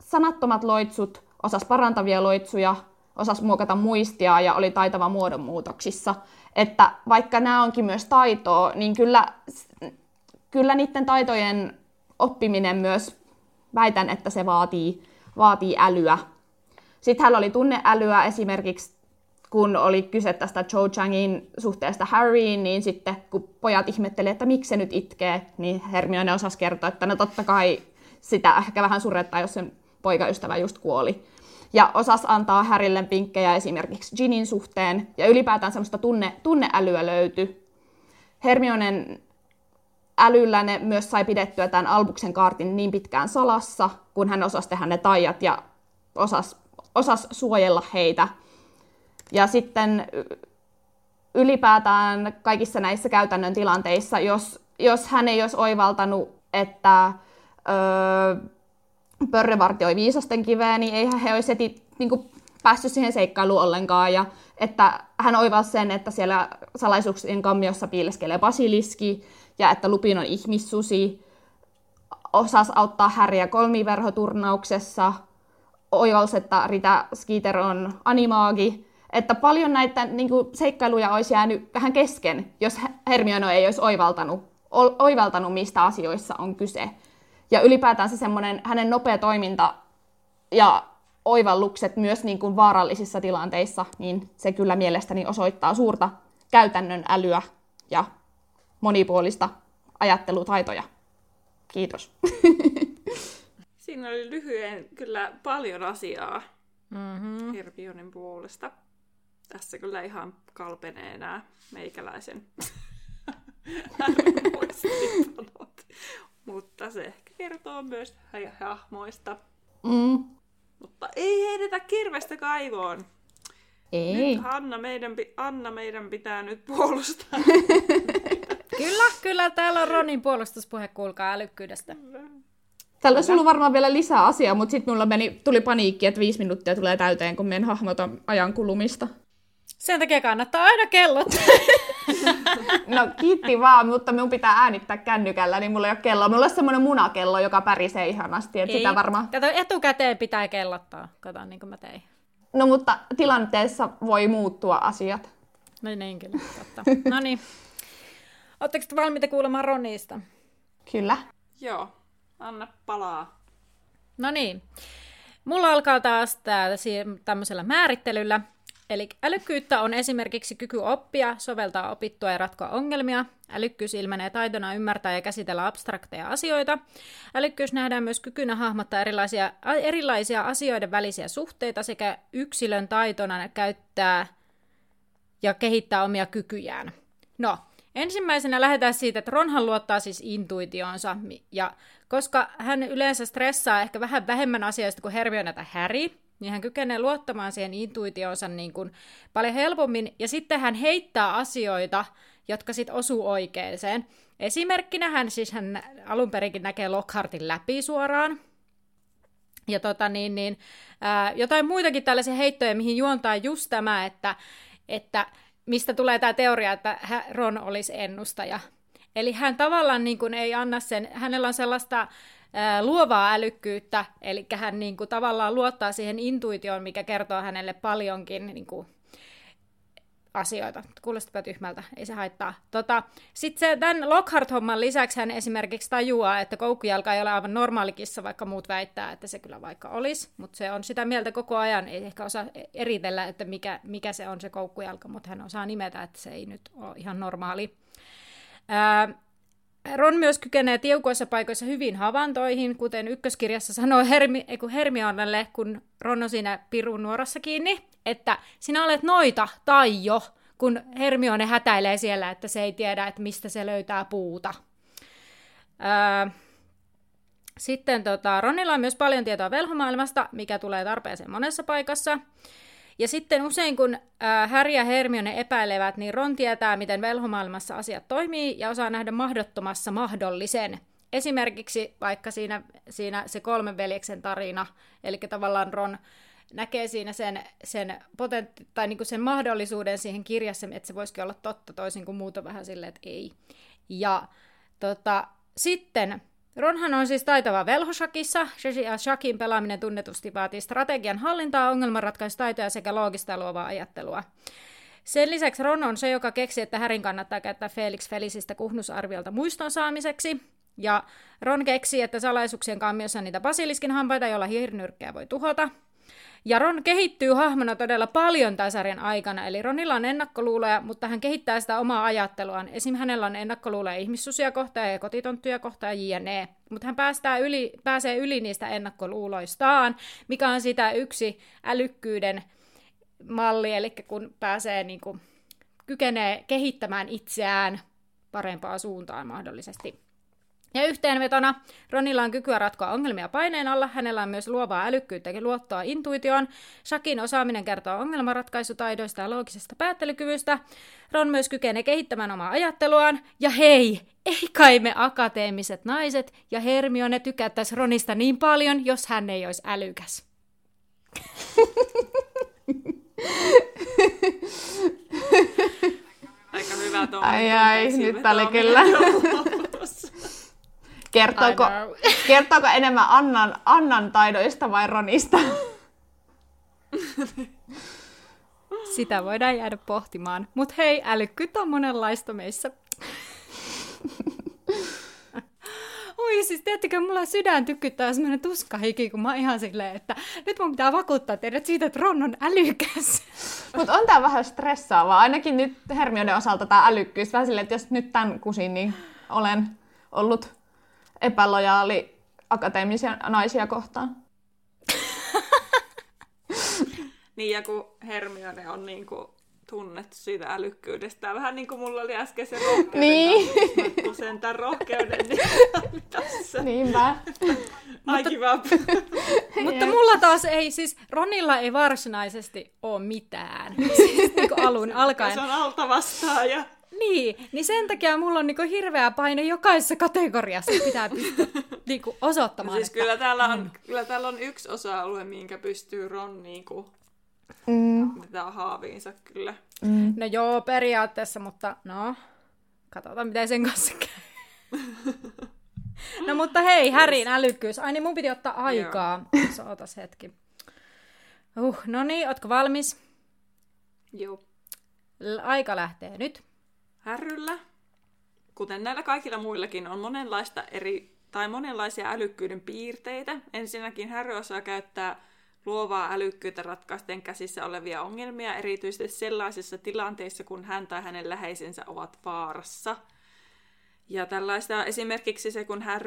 sanattomat loitsut, osasi parantavia loitsuja, osasi muokata muistia ja oli taitava muodonmuutoksissa. Että vaikka nämä onkin myös taitoa, niin kyllä niiden taitojen oppiminen myös, väitän, että se vaatii älyä. Sitten hänellä oli tunneälyä esimerkiksi, kun oli kyse tästä Cho Changin suhteesta Harryin, niin sitten kun pojat ihmettelivät, että miksi se nyt itkee, niin Hermione osasi kertoa, että no totta kai sitä ehkä vähän surettaa, jos sen poikaystävä just kuoli. Ja osasi antaa Harrylle vinkkejä esimerkiksi Ginnyn suhteen, ja ylipäätään semmoista tunneälyä löytyi. Hermionen älyllä ne myös sai pidettyä tämän Albuksen kaartin niin pitkään salassa, kun hän osasi tehdä ne taijat ja osasi suojella heitä. Ja sitten ylipäätään kaikissa näissä käytännön tilanteissa, jos hän ei olisi oivaltanut, että pörrö vartioi viisasten kiveä, niin eihän he olisi heti niin kuin päässyt siihen seikkailuun ollenkaan. Ja että hän oivalsi sen, että siellä salaisuuksien kammiossa piileskelee basiliski ja että Lupin on ihmissusi. Osasi auttaa Harryä kolmiverhoturnauksessa. Oivalsi, että Rita Skeeter on animaagi. Että paljon näitä niin kuin seikkailuja olisi jäänyt vähän kesken, jos Hermione ei olisi oivaltanut, mistä asioissa on kyse. Ja ylipäätään se semmoinen hänen nopea toiminta ja oivallukset myös niin kuin vaarallisissa tilanteissa, niin se kyllä mielestäni osoittaa suurta käytännön älyä ja monipuolista ajattelutaitoja. Kiitos. Siinä oli lyhyen kyllä paljon asiaa Hermionen puolesta. Tässä kyllä ihan kalpenee enää meikäläisen arvoistipanot. Mutta se ehkä kertoo myös hahmoista. Mutta ei heitetä kirvestä kaivoon. Ei. Nyt Anna meidän pitää nyt puolustaa. Kyllä, täällä on Ronin puolustuspuhe, kuulkaa, älykkyydestä. Täällä olisi ollut varmaan vielä lisää asiaa, mutta sitten minulla tuli paniikki, että 5 minuuttia tulee täyteen, kun minä en hahmota ajan kulumista. Sen takia kannattaa aina kellot. No kiitti vaan, mutta minun pitää äänittää kännykällä, niin mulla ei ole kelloa. Mulla on semmoinen munakello, joka pärisee ihanasti. Että sitä varmaan... Kato, etukäteen pitää kellottaa. Kato, niin kuin mä tein. No mutta tilanteessa voi muuttua asiat. No niin, kyllä. No niin. Oletteko te valmiita kuulemaan Ronista? Kyllä. Joo. Anna palaa. No niin. Mulla alkaa taas tämmöisellä määrittelyllä. Eli älykkyyttä on esimerkiksi kyky oppia, soveltaa opittua ja ratkoa ongelmia. Älykkyys ilmenee taitona ymmärtää ja käsitellä abstrakteja asioita. Älykkyys nähdään myös kykynä hahmottaa erilaisia asioiden välisiä suhteita sekä yksilön taitona käyttää ja kehittää omia kykyjään. No, ensimmäisenä lähdetään siitä, että Ronhan luottaa siis intuitioonsa. Ja koska hän yleensä stressaa ehkä vähän vähemmän asioista kuin Hermione tai Harry, niin hän kykenee luottamaan siihen intuitioonsa niin kuin paljon helpommin, ja sitten hän heittää asioita, jotka sitten osuu oikeeseen. Esimerkkinä hän alun perinkin näkee Lockhartin läpi suoraan, ja jotain muitakin tällaisia heittoja, mihin juontaa just tämä, että mistä tulee tämä teoria, että Ron olisi ennustaja. Eli hän tavallaan niin kuin ei anna sen, hänellä on sellaista luovaa älykkyyttä, eli hän niin kuin tavallaan luottaa siihen intuitioon, mikä kertoo hänelle paljonkin niin kuin asioita. Kuulostapa tyhmältä, ei se haittaa. Sitten tämän Lockhart-homman lisäksi hän esimerkiksi tajuaa, että koukkujalka ei ole aivan normaali kissa, vaikka muut väittää, että se kyllä vaikka olisi, mutta se on sitä mieltä koko ajan, ei ehkä osaa eritellä, että mikä se on se koukkujalka, mutta hän osaa nimetä, että se ei nyt ole ihan normaali. Ron myös kykenee tiukoissa paikoissa hyvin havaintoihin, kuten ykköskirjassa sanoo Hermionelle, kun Ron on siinä pirun nuorassa kiinni, että sinä olet noita tai jo, kun Hermione hätäilee siellä, että se ei tiedä, että mistä se löytää puuta. Sitten Ronilla on myös paljon tietoa velhomaailmasta, mikä tulee tarpeeseen monessa paikassa. Ja sitten usein, kun Harry ja Hermione epäilevät, niin Ron tietää, miten velhomaailmassa asiat toimii ja osaa nähdä mahdottomassa mahdollisen. Esimerkiksi vaikka siinä se kolmen veljeksen tarina, eli tavallaan Ron näkee siinä sen mahdollisuuden siihen kirjassa, että se voisikin olla totta, toisin kuin muuta vähän silleen, että ei. Ja sitten Ronhan on siis taitava velhoshakissa, ja shakin pelaaminen tunnetusti vaatii strategian hallintaa, ongelmanratkaisutaitoja sekä loogista ja luovaa ajattelua. Sen lisäksi Ron on se, joka keksi, että Harryn kannattaa käyttää Felix Felicistä kuhnusarviolta muiston saamiseksi. Ja Ron keksi, että salaisuuksien kammiossa on niitä basiliskin hampaita, joilla hirnyrkkejä voi tuhota. Ja Ron kehittyy hahmona todella paljon tämän sarjan aikana, eli Ronilla on ennakkoluuloja, mutta hän kehittää sitä omaa ajatteluaan. Esimerkiksi hänellä on ennakkoluuloja ihmissusia kohtaan ja kotitonttuja kohtaan jne. Mutta hän pääsee yli niistä ennakkoluuloistaan, mikä on sitä yksi älykkyyden malli, eli kun pääsee kykenee kehittämään itseään parempaan suuntaan mahdollisesti. Ja yhteenvetona, Ronilla on kykyä ratkoa ongelmia paineen alla, hänellä on myös luovaa älykkyyttä ja luottoa intuitioon, shakin osaaminen kertoo ongelmanratkaisutaidoista ja loogisesta päättelykyvystä, Ron myös kykenee kehittämään omaa ajatteluaan, ja hei, ei kai me akateemiset naiset ja Hermione tykättäisi Ronista niin paljon, jos hän ei olisi älykäs. Aika hyvä tuo. Ai, nyt oli kyllä. Kertooko enemmän Annan taidoista vai Ronista? Sitä voidaan jäädä pohtimaan. Mutta hei, älykkyyttä on monenlaista meissä. Oi, siis tiedättekö, mulla sydän tykyttää semmoinen tuskahiki, kun mä oon ihan silleen, että nyt mun pitää vakuuttaa teidät siitä, että Ron on älykäs. Mutta on tää vähän stressaavaa. Ainakin nyt Hermionen osalta tää älykkyys. Vähän silleen, että jos nyt tän kusin, niin olen ollut epälojaali akateemisia naisia kohtaan. Niin, ja kun Hermione on tunnettu siitä älykkyydestä. Vähän niin kuin mulla oli äsken se rohkeuden. Niin. Kun sen tämän rohkeuden, niin oli tässä. Niinpä. I give up. Mutta mulla taas ei, siis Ronilla ei varsinaisesti ole mitään. Siis alun alkaen. Se on alta vastaaja. Niin sen takia mulla on hirveä paine jokaisessa kategoriassa, pitää pystyä osoittamaan. Siis että kyllä täällä on yksi osa-alue, minkä pystyy Ron haaviinsa kyllä. Mm. No joo, periaatteessa, mutta katsotaan miten sen kanssa käy. No mutta hei, Harryn älykkyys. Ai niin, mun piti ottaa aikaa. Joo. Otas hetki. No niin, ootko valmis? Joo. Aika lähtee nyt. Härryllä, kuten näillä kaikilla muillakin, on monenlaisia älykkyyden piirteitä. Ensinnäkin Harry osaa käyttää luovaa älykkyyttä ratkaisten käsissä olevia ongelmia, erityisesti sellaisissa tilanteissa, kun hän tai hänen läheisensä ovat vaarassa. Ja tällaista esimerkiksi se, kun hän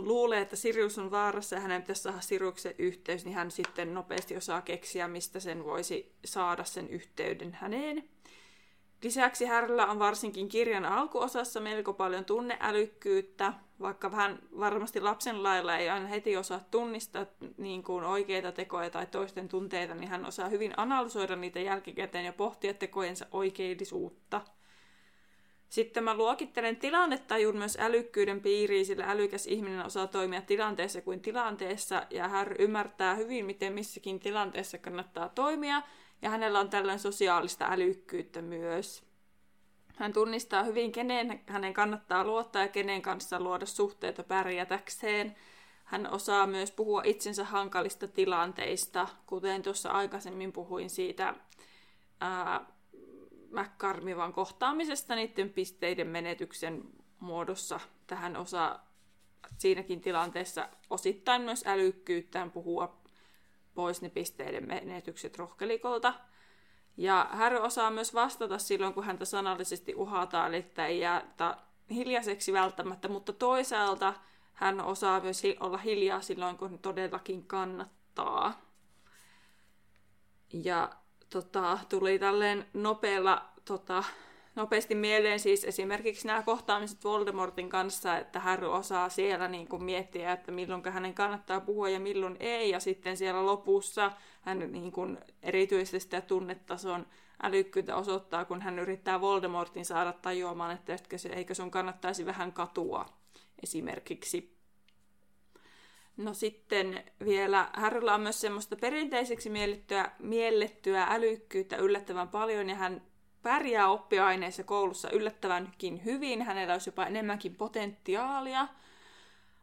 luulee, että Sirius on vaarassa ja hänen pitäisi saada Siriuksen yhteys, niin hän sitten nopeasti osaa keksiä, mistä sen voisi saada sen yhteyden häneen. Lisäksi Harrylla on varsinkin kirjan alkuosassa melko paljon tunneälykkyyttä, vaikka hän varmasti lapsen lailla ei aina heti osaa tunnistaa niin kuin oikeita tekoja tai toisten tunteita, niin hän osaa hyvin analysoida niitä jälkikäteen ja pohtia tekojensa oikeellisuutta. Sitten mä luokittelen tilannetajun myös älykkyyden piiriin, sillä älykäs ihminen osaa toimia tilanteessa kuin tilanteessa, ja Harry ymmärtää hyvin, miten missäkin tilanteessa kannattaa toimia, ja hänellä on tällainen sosiaalista älykkyyttä myös. Hän tunnistaa hyvin, kenen hänen kannattaa luottaa ja kenen kanssa luoda suhteita pärjätäkseen. Hän osaa myös puhua itsensä hankalista tilanteista, kuten tuossa aikaisemmin puhuin siitä McCormivan kohtaamisesta niiden pisteiden menetyksen muodossa. Tähän osaa siinäkin tilanteessa osittain myös älykkyyttään puhua pois ne pisteiden menetykset rohkelikolta. Ja Harry osaa myös vastata silloin, kun häntä sanallisesti uhataan, että ei jäätä hiljaiseksi välttämättä, mutta toisaalta hän osaa myös olla hiljaa silloin, kun todellakin kannattaa. Ja tuli tälleen nopeasti mieleen siis esimerkiksi nämä kohtaamiset Voldemortin kanssa, että Harry osaa siellä niin kuin miettiä, että milloin hänen kannattaa puhua ja milloin ei, ja sitten siellä lopussa hän niin kuin erityisesti sitä tunnetason älykkyyttä osoittaa, kun hän yrittää Voldemortin saada tajuamaan, että eikö sun kannattaisi vähän katua esimerkiksi. No sitten vielä Harrylla on myös semmoista perinteiseksi miellettyä älykkyyttä yllättävän paljon, ja hän pärjää oppiaineissa koulussa yllättävänkin hyvin. Hänellä olisi jopa enemmänkin potentiaalia,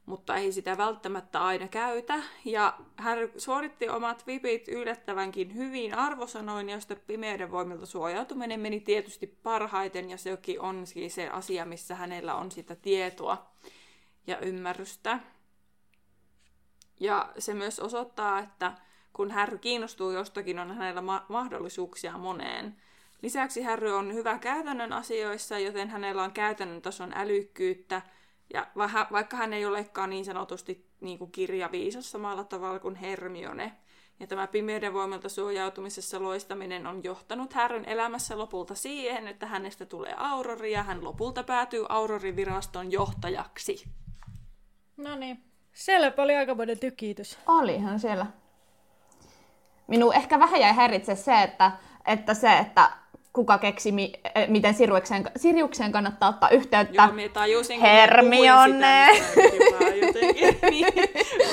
mutta ei sitä välttämättä aina käytä. Ja Harry suoritti omat vipit yllättävänkin hyvin arvosanoin, josta pimeyden voimilta suojautuminen meni tietysti parhaiten, ja sekin on siis se asia, missä hänellä on sitä tietoa ja ymmärrystä. Ja se myös osoittaa, että kun Harry kiinnostuu jostakin, on hänellä mahdollisuuksia moneen. Lisäksi Harry on hyvä käytännön asioissa, joten hänellä on käytännön tason älykkyyttä. Ja vaikka hän ei olekaan niin sanotusti niin kuin kirjaviisas samalla tavalla kuin Hermione. Ja tämä pimeyden voimalta suojautumisessa loistaminen on johtanut Harryn elämässä lopulta siihen, että hänestä tulee aurori ja hän lopulta päätyy auroriviraston johtajaksi. No niin. Siellä oli aikamoinen tykiitys. Olihan siellä. Minun ehkä vähän jäi häiritse se, että kuka keksi, miten Siriukseen kannattaa ottaa yhteyttä. Joo, minä tajusin, kun Hermione.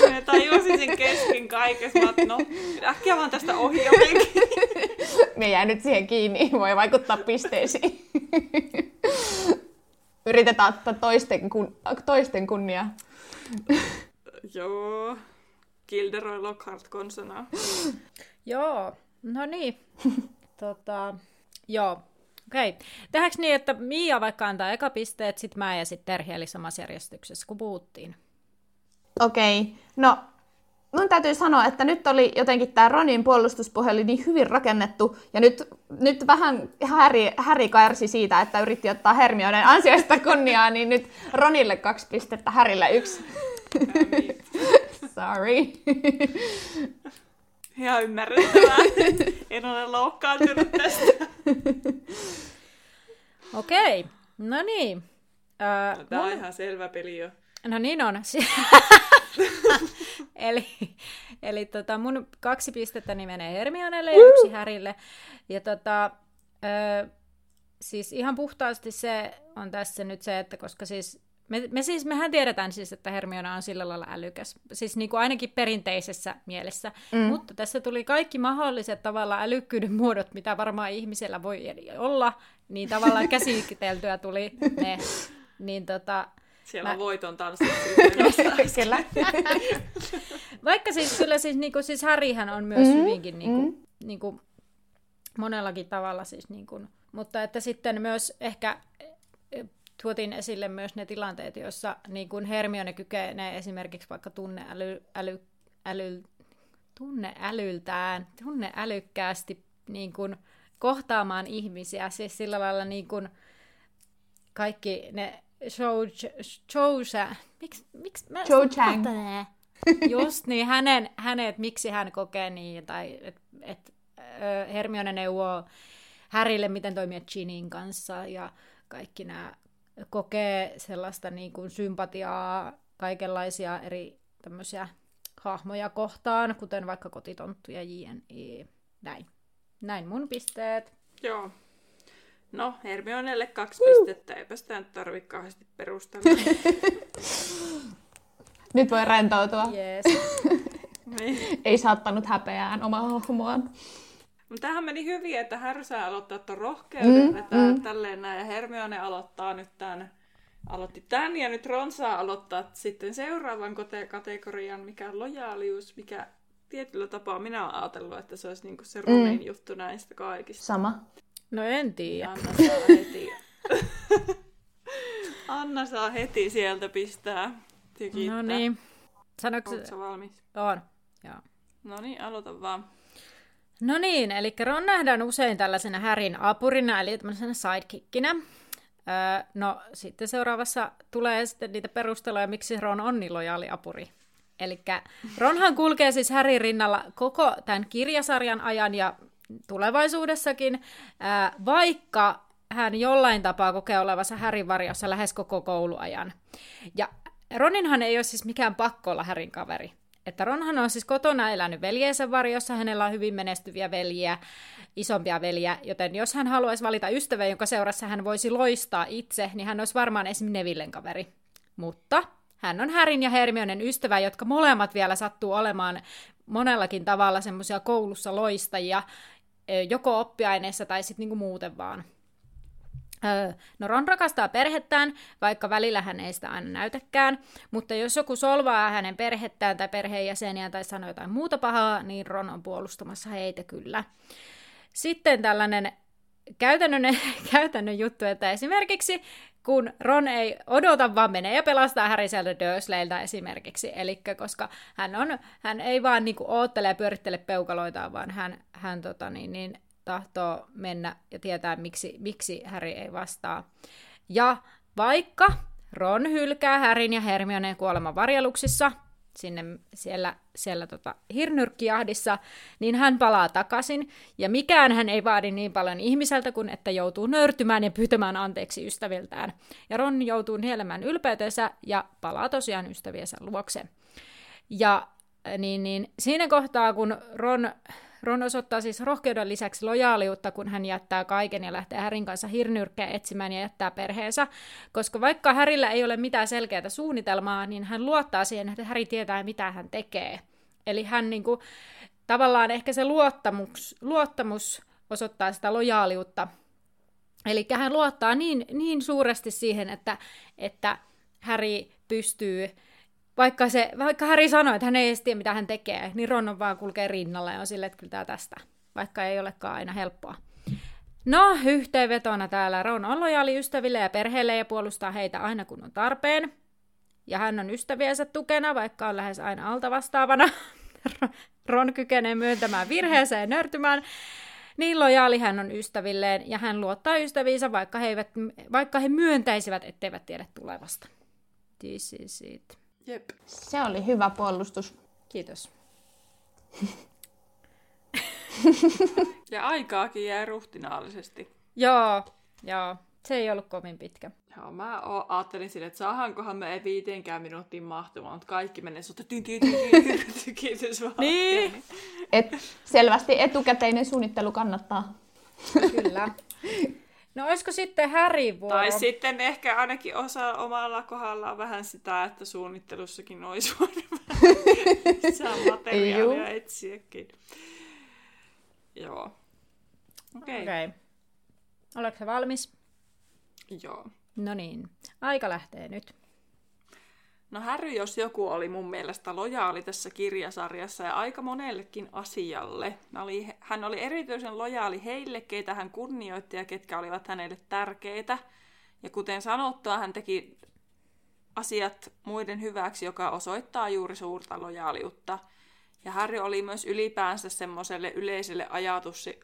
Minä tajusin sen kesken kaikessa. No, äkkiä vaan tästä ohi jotenkin. Minä jäin nyt siihen kiinni. Voi vaikuttaa pisteisiin. Yritetään ottaa toisten kunniaa. Joo, Gilderoy Lockhart konsona. Joo, no niin. Joo, okei. Tehdäänkö niin, että Mia vaikka antaa eka pisteet, sit mä ja sit Terhi, eli samassa järjestyksessä, kun puhuttiin. Okei, no mun täytyy sanoa, että nyt oli jotenkin tää Ronin puolustuspohja oli niin hyvin rakennettu, ja nyt vähän Harry kärsi siitä, että yritti ottaa Hermionen ansioista kunniaa, niin nyt Ronille 2 pistettä, Harrylle 1. Sorry. Ihan ymmärrettävää. En ole loukkaantunut tästä. Okei, no niin. No, tää on ihan selvä peli jo. No niin on. Eli mun 2 pistettä niin menee Hermionelle ja 1 Härille. Ja siis ihan puhtaasti se on tässä nyt se, että koska siis mehän tiedetään siis, että Hermione on sillä lailla älykäs, siis niin kuin ainakin perinteisessä mielessä, mutta tässä tuli kaikki mahdolliset tavallaan älykkyyden muodot, mitä varmaan ihmisellä voi olla, niin tavallaan käsikiteltyä tuli ne, niin Siellä on voiton tanssi. Vaikka siis kyllä siis, niin kuin, siis Harryhän on myös hyvinkin niin kuin, niin kuin, monellakin tavalla siis niin kuin, mutta että sitten myös ehkä tuotiin esille myös ne tilanteet, joissa niin kuin Hermione kykenee esimerkiksi vaikka tunneälyyn tunneälykkäästi niin kuin kohtaamaan ihmisiä. Siis sillä lailla niin kuin kaikki ne Cho Chang. Just niin, hänet, miksi hän kokee niin, tai että Hermione neuvoo Harrylle, miten toimia Ginnyn kanssa, ja kaikki nämä kokee sellaista niin kuin sympatiaa kaikenlaisia eri tämmöisiä hahmoja kohtaan, kuten vaikka kotitonttu ja jne. Näin mun pisteet. Joo. No, Hermionelle 2 pistettä. Eipä sitä nyt tarvitse kauheasti perustella. Nyt voi rentoutua. Yes. Niin. Ei saattanut häpeään omaa hahmoaan. Tämähän meni hyvin, että Harry saa aloittaa tuon rohkeuden, tälleen näin, ja Hermione aloittaa nyt tämän, ja nyt Ron saa aloittaa sitten seuraavan kategorian, mikä on lojaalius, mikä tietyllä tapaa minä olen ajatellut, että se olisi niinku se rumein juttu näistä kaikista. Sama. No en tiedä. Anna saa heti sieltä pistää tykittää. No niin. Oletko sä valmis? On. Joo. No niin, aloita vaan. No niin, eli Ron nähdään usein tällaisena Harryn apurina, eli tämmöisenä sidekickinä. No sitten seuraavassa tulee sitten niitä perusteluja, miksi Ron on niin lojaali apuri. Eli Ronhan kulkee siis Harryn rinnalla koko tämän kirjasarjan ajan ja tulevaisuudessakin, vaikka hän jollain tapaa kokee olevansa Harryn varjossa lähes koko kouluajan. Ja Roninhan ei ole siis mikään pakko olla Harryn kaveri. Että Ronhan on siis kotona elänyt veljeensä varjossa, hänellä on hyvin menestyviä veljiä, isompia veljiä, joten jos hän haluaisi valita ystävän, jonka seurassa hän voisi loistaa itse, niin hän olisi varmaan esimerkiksi Nevillen kaveri. Mutta hän on Harryn ja Hermionen ystävä, jotka molemmat vielä sattuu olemaan monellakin tavalla semmoisia koulussa loistajia, joko oppiaineessa tai sitten niinku muuten vaan. No Ron rakastaa perhettään, vaikka välillä hän ei sitä aina näytäkään, mutta jos joku solvaa hänen perhettään tai perheenjäseniään tai sanoo jotain muuta pahaa, niin Ron on puolustamassa heitä kyllä. Sitten tällainen käytännön juttu, että esimerkiksi kun Ron ei odota, vaan menee ja pelastaa Harry sieltä Dursleiltä esimerkiksi, eli koska hän ei vaan niin kuin oottele ja pyörittele peukaloitaan, vaan hän tahtoo mennä ja tietää, miksi Harry ei vastaa. Ja vaikka Ron hylkää Harryn ja Hermioneen kuoleman varjeluksissa, siellä hirnyrkkijahdissa, niin hän palaa takaisin, ja mikään hän ei vaadi niin paljon ihmiseltä kuin, että joutuu nöyrtymään ja pyytämään anteeksi ystäviltään. Ja Ron joutuu nielemään ylpeytensä ja palaa tosiaan ystäviensä luokse. Ja siinä kohtaa, kun Ron osoittaa siis rohkeuden lisäksi lojaaliutta, kun hän jättää kaiken ja lähtee Harryn kanssa hirnyrkkejä etsimään ja jättää perheensä, koska vaikka Harryllä ei ole mitään selkeää suunnitelmaa, niin hän luottaa siihen, että Harry tietää, mitä hän tekee. Eli hän niinku, tavallaan ehkä se luottamus osoittaa sitä lojaaliutta. Eli hän luottaa niin suuresti siihen, että Harry pystyy. Vaikka Harry sanoi, että hän ei edes tiedä, mitä hän tekee, niin Ron on vaan kulkee rinnalla ja on silleen, että kyllä tämä tästä, vaikka ei olekaan aina helppoa. No, yhteenvetona täällä Ron on lojaali ystäville ja perheelle ja puolustaa heitä aina, kun on tarpeen. Ja hän on ystäviensä tukena, vaikka on lähes aina altavastaavana. Ron kykenee myöntämään virheensä ja nörtymään. Niin lojaali hän on ystävilleen ja hän luottaa ystäviinsä, vaikka he myöntäisivät, etteivät tiedä tulevasta. This is it. Jep. Se oli hyvä puolustus. Kiitos. Ja aikaakin jäi ruhtinaallisesti. Joo. Se ei ollut kovin pitkä. Joo, mä ajattelin silleen, että saahankohan me ei 5 minuuttiin mahtumaan, mutta kaikki menee suhteen tykitysvaltia. Niin. Selvästi etukäteinen suunnittelu kannattaa. Kyllä. No olisiko sitten Harryn vuoro? Tai sitten ehkä ainakin osa omalla kohdallaan vähän sitä, että suunnittelussakin olisi voinut lisää materiaalia etsiäkin. Joo. Okei. Oletko sä valmis? Joo. No niin, aika lähtee nyt. No Harry, jos joku, oli mun mielestä lojaali tässä kirjasarjassa ja aika monellekin asialle. Hän oli erityisen lojaali heille, keitä hän kunnioitti ja ketkä olivat hänelle tärkeitä. Ja kuten sanottua, hän teki asiat muiden hyväksi, joka osoittaa juuri suurta lojaaliutta. Ja Harry oli myös ylipäänsä semmoiselle yleiselle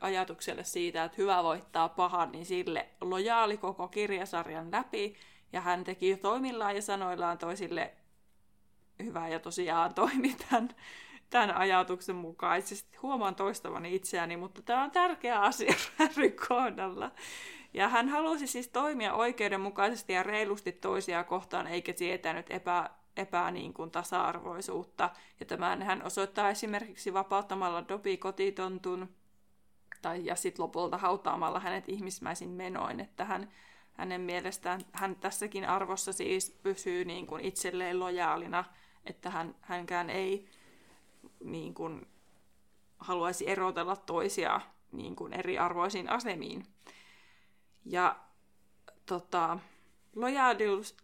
ajatukselle siitä, että hyvä voittaa pahan, niin sille lojaali koko kirjasarjan läpi. Ja hän teki toimillaan ja sanoillaan toisille hyvää ja tosiaan toimi tämän ajatuksen mukaisesti. Huomaan toistavani itseäni, mutta tämä on tärkeä asia Harryn kohdalla. Ja hän halusi siis toimia oikeudenmukaisesti ja reilusti toisia kohtaan, eikä sietänyt epätasa-arvoisuutta. Ja tämän hän osoittaa esimerkiksi vapauttamalla Dobby kotitontun ja sitten lopulta hautaamalla hänet ihmismäisin menoin. Että hänen mielestään hän tässäkin arvossa siis pysyy niin kuin itselleen lojaalina, että hänkään ei niin kuin haluaisi erotella toisia niin kuin eriarvoisiin asemiin. Ja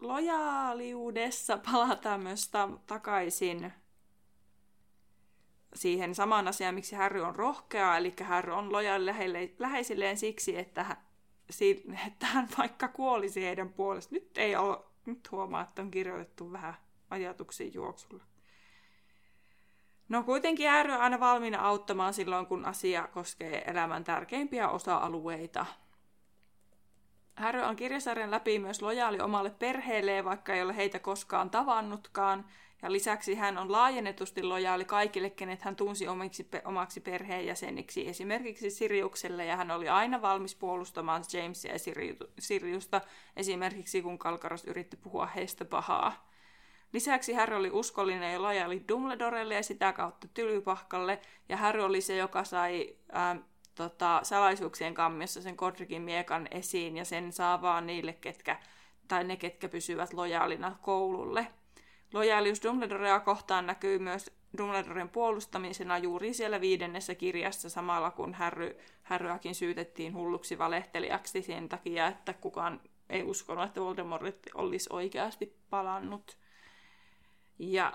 lojaaliudessa palataan myös takaisin siihen samaan asiaan, miksi Harry on rohkea, eli Harry on lojaali läheisilleen siksi, että hän vaikka kuolisi heidän puolesta. Nyt huomaa, että on kirjoitettu vähän ajatuksiin juoksulla. No kuitenkin Harry on aina valmiina auttamaan silloin, kun asia koskee elämän tärkeimpiä osa-alueita. Harry on kirjasarjan läpi myös lojaali omalle perheelleen, vaikka ei ole heitä koskaan tavannutkaan. Ja lisäksi hän on laajennetusti lojaali kaikille, kenet hän tunsi omaksi perheenjäseniksi, esimerkiksi Siriukselle. Ja hän oli aina valmis puolustamaan Jamesia ja Siriusta, esimerkiksi kun Kalkaros yritti puhua heistä pahaa. Lisäksi Harry oli uskollinen ja lojaali Dumbledorelle ja sitä kautta Tylypahkalle. Ja Harry oli se, joka sai... Salaisuuksien kammiossa sen Godricin miekan esiin, ja sen saa vaan ne, ketkä pysyvät lojaalina koululle. Lojaalius Dumbledorea kohtaan näkyy myös Dumbledoren puolustamisena juuri siellä 5. kirjassa, samalla kun Harryäkin syytettiin hulluksi valehtelijaksi sen takia, että kukaan ei uskonut, että Voldemort olisi oikeasti palannut. Ja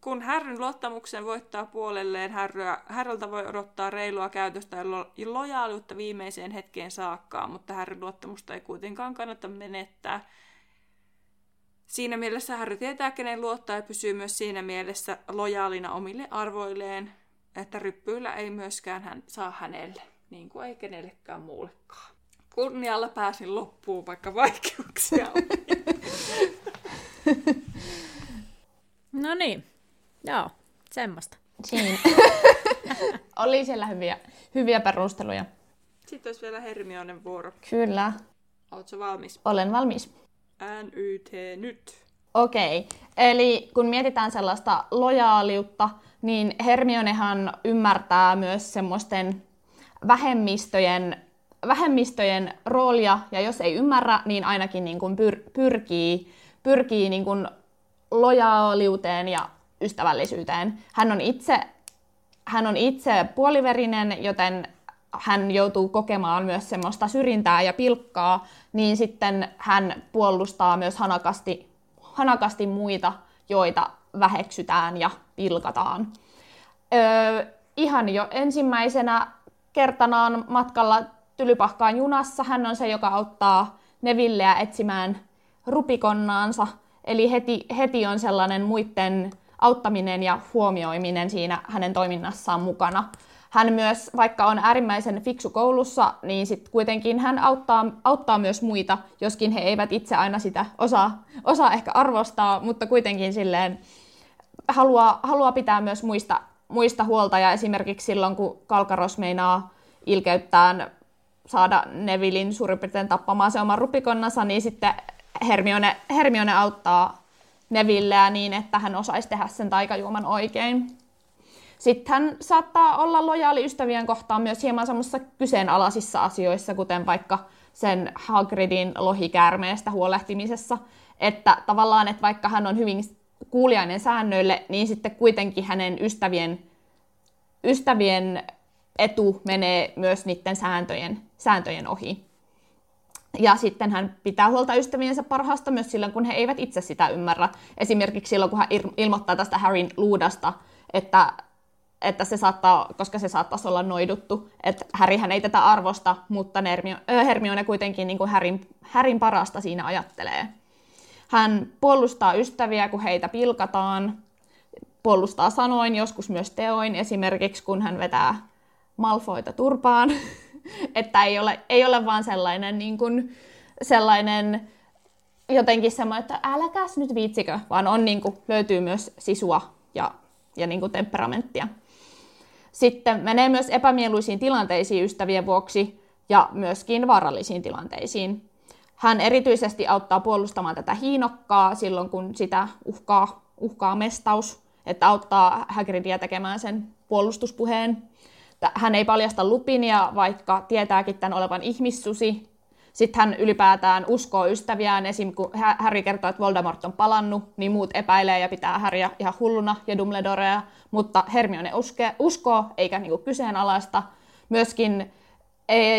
kun Harryn luottamuksen voittaa puolelleen, Harryltä voi odottaa reilua käytöstä ja lojaaliutta viimeiseen hetkeen saakkaan, mutta Harryn luottamusta ei kuitenkaan kannata menettää. Siinä mielessä Harry tietää, kenen luottaa, ja pysyy myös siinä mielessä lojaalina omille arvoilleen, että ryppyillä ei myöskään hän saa hänelle, niin kuin ei kenellekään muullekaan. Kunnialla pääsin loppuun, vaikka vaikeuksia on. No niin. Joo, semmoista. Siin. Oli siellä hyviä perusteluja. Sitten olisi vielä Hermionen vuoro. Kyllä. Oletko valmis? Olen valmis. NYT nyt. Okei. Eli kun mietitään sellaista lojaaliutta, niin Hermionehan ymmärtää myös semmoisten vähemmistöjen roolia, ja jos ei ymmärrä, niin ainakin niin kuin pyrkii niin kuin lojaaliuteen ja ystävällisyyteen. Hän on itse puoliverinen, joten hän joutuu kokemaan myös semmoista syrjintää ja pilkkaa, niin sitten hän puolustaa myös hanakasti muita, joita väheksytään ja pilkataan. Ihan jo ensimmäisenä kertanaan matkalla Tylypahkaan junassa hän on se, joka auttaa Nevilleä etsimään rupikonnaansa. Eli heti on sellainen muiden auttaminen ja huomioiminen siinä hänen toiminnassaan mukana. Hän myös, vaikka on äärimmäisen fiksu koulussa, niin sitten kuitenkin hän auttaa myös muita, joskin he eivät itse aina sitä osaa ehkä arvostaa, mutta kuitenkin silleen haluaa pitää myös muista huolta. Ja esimerkiksi silloin, kun Kalkaros meinaa ilkeyttään saada Nevillin suurin piirtein tappamaan se oman rupikonnansa, niin sitten Hermione auttaa Nevilleä niin, että hän osaisi tehdä sen taikajuoman oikein. Sitten hän saattaa olla lojaali ystävien kohtaan myös hieman semmoisissa kyseenalaisissa asioissa, kuten vaikka sen Hagridin lohikäärmeestä huolehtimisessa. Että tavallaan, että vaikka hän on hyvin kuuliainen säännöille, niin sitten kuitenkin hänen ystävien etu menee myös niiden sääntöjen ohi. Ja sitten hän pitää huolta ystäviensä parhaasta myös silloin, kun he eivät itse sitä ymmärrä. Esimerkiksi silloin, kun hän ilmoittaa tästä Harryn luudasta, että se saattaa olla noiduttu. Että Harryhän ei tätä arvosta, mutta Hermione kuitenkin niin kuin Harryn parasta siinä ajattelee. Hän puolustaa ystäviä, kun heitä pilkataan. puolustaa sanoin, joskus myös teoin, esimerkiksi kun hän vetää Malfoyta turpaan, että ei ole vaan sellainen, niin kuin, sellainen jotenkin semmoinen, että äläkäs nyt viitsikö, vaan on, niin kuin, löytyy myös sisua ja niin kuin temperamenttia. Sitten menee myös epämieluisiin tilanteisiin ystävien vuoksi ja myöskin vaarallisiin tilanteisiin. Hän erityisesti auttaa puolustamaan tätä hiinokkaa silloin, kun sitä uhkaa mestaus, että auttaa Hagridia tekemään sen puolustuspuheen. Hän ei paljasta Lupinia, vaikka tietääkin tämän olevan ihmissusi. Sitten hän ylipäätään uskoo ystäviään. Esim. Kun Harry kertoo, että Voldemort on palannut, niin muut epäilee ja pitää Harryä ihan hulluna ja Dumbledorea, mutta Hermione uskoo, eikä niinku kyseenalaista. Myöskin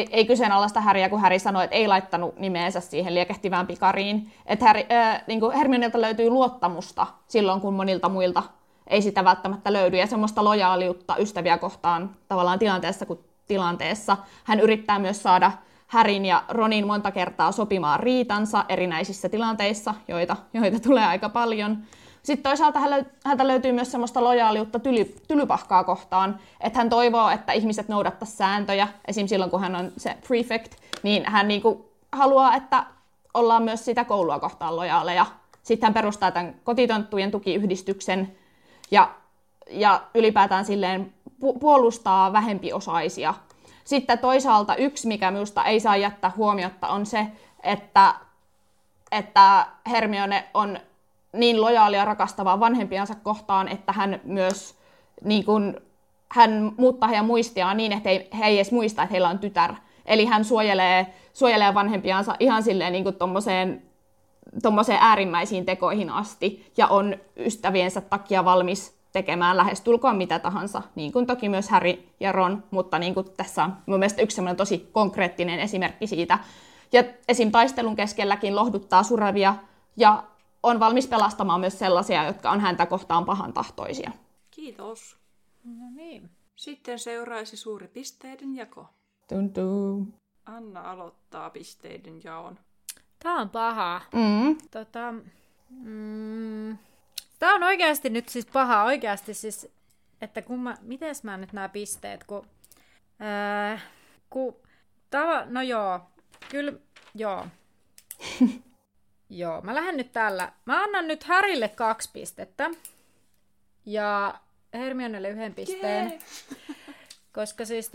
ei kyseenalaista Harryä, kun Harry sanoi, että ei laittanut nimeensä siihen liekehtivään pikariin. Että niinku Hermionelta löytyy luottamusta silloin, kun monilta muilta ei sitä välttämättä löydy. Ja semmoista lojaaliutta ystäviä kohtaan tavallaan tilanteessa kuin tilanteessa. Hän yrittää myös saada Harryn ja Ronin monta kertaa sopimaan riitansa erinäisissä tilanteissa, joita tulee aika paljon. Sitten toisaalta häneltä löytyy myös semmoista lojaaliutta Tylypahkaa kohtaan, että hän toivoo, että ihmiset noudattaisivat sääntöjä. Esimerkiksi silloin, kun hän on se prefect, niin hän niinku haluaa, että ollaan myös sitä koulua kohtaan lojaaleja. Sitten hän perustaa tämän kotitonttujen tukiyhdistyksen ja ylipäätään silleen puolustaa vähempiosaisia. Sitten toisaalta yksi, mikä minusta ei saa jättää huomiota, on se, että Hermione on niin lojaalia rakastavaa vanhempiansa kohtaan, että hän myös niin kun, hän muuttaa heidän muistiaan niin, että he ei edes muista, että heillä on tytär. Eli hän suojelee vanhempiansa ihan silleen niin tommoseen äärimmäisiin tekoihin asti ja on ystäviensä takia valmis tekemään lähestulkoon mitä tahansa, niin kuin toki myös Harry ja Ron, mutta niin kuin tässä on mun mielestä yksi sellainen tosi konkreettinen esimerkki siitä. Ja esim. Taistelun keskelläkin lohduttaa suravia ja on valmis pelastamaan myös sellaisia, jotka on häntä kohtaan pahantahtoisia. Kiitos. No niin. Sitten seuraisi suuri pisteiden jako. Tuntuu. Anna aloittaa pisteiden jaon. Tämä on paha. Tämä on oikeasti nyt siis paha, oikeasti siis, että mites mä nyt nämä pisteet, no joo, kyllä, joo. Joo, mä lähden nyt tällä. Mä annan nyt Harrylle 2 pistettä ja Hermionelle 1 pisteen. Yeah. Koska siis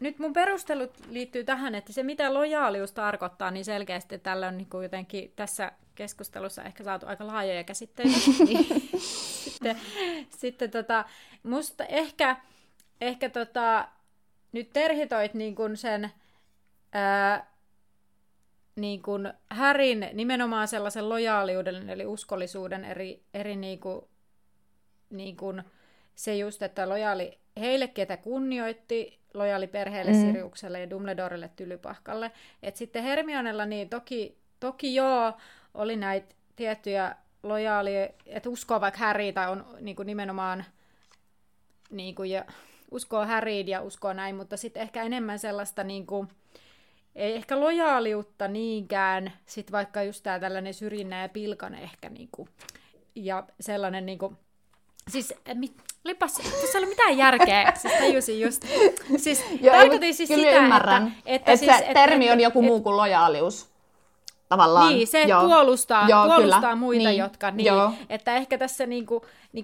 nyt mun perustelut liittyy tähän, että se mitä lojaalius tarkoittaa, niin selkeästi tällä on niin kuin jotenkin tässä keskustelussa ehkä saatu aika laajoja käsitteitä. Sitten musta ehkä nyt Terhi toit niin kuin sen niin kuin Harryn nimenomaan sellaisen lojaaliuden eli uskollisuuden eri niin kuin se just, että lojaali heille, ketä kunnioitti, lojaali perheelle, Siriukselle ja Dumbledorelle, Tylypahkalle. Et sitten Hermionella, niin toki joo, oli näitä tiettyjä lojaaleja, että uskoo vaikka Harry, tai on niin kuin nimenomaan, niin kuin, ja uskoo Harryn ja uskoo näin, mutta sitten ehkä enemmän sellaista, niin kuin, ei ehkä lojaaliutta niinkään, sitten vaikka just tämä tällainen syrjinnä ja pilkan ehkä, niin kuin, ja sellainen, niin kuin, siis, tässä ei ole mitään järkeä, siis tajusin just. Siis, tarkoitin siis kyllä sitä, ymmärrän, että siis, se termi on joku muu kuin lojaalius, tavallaan. Niin, se joo, puolustaa muita, niin, jotka, niin, joo. Että ehkä tässä niinku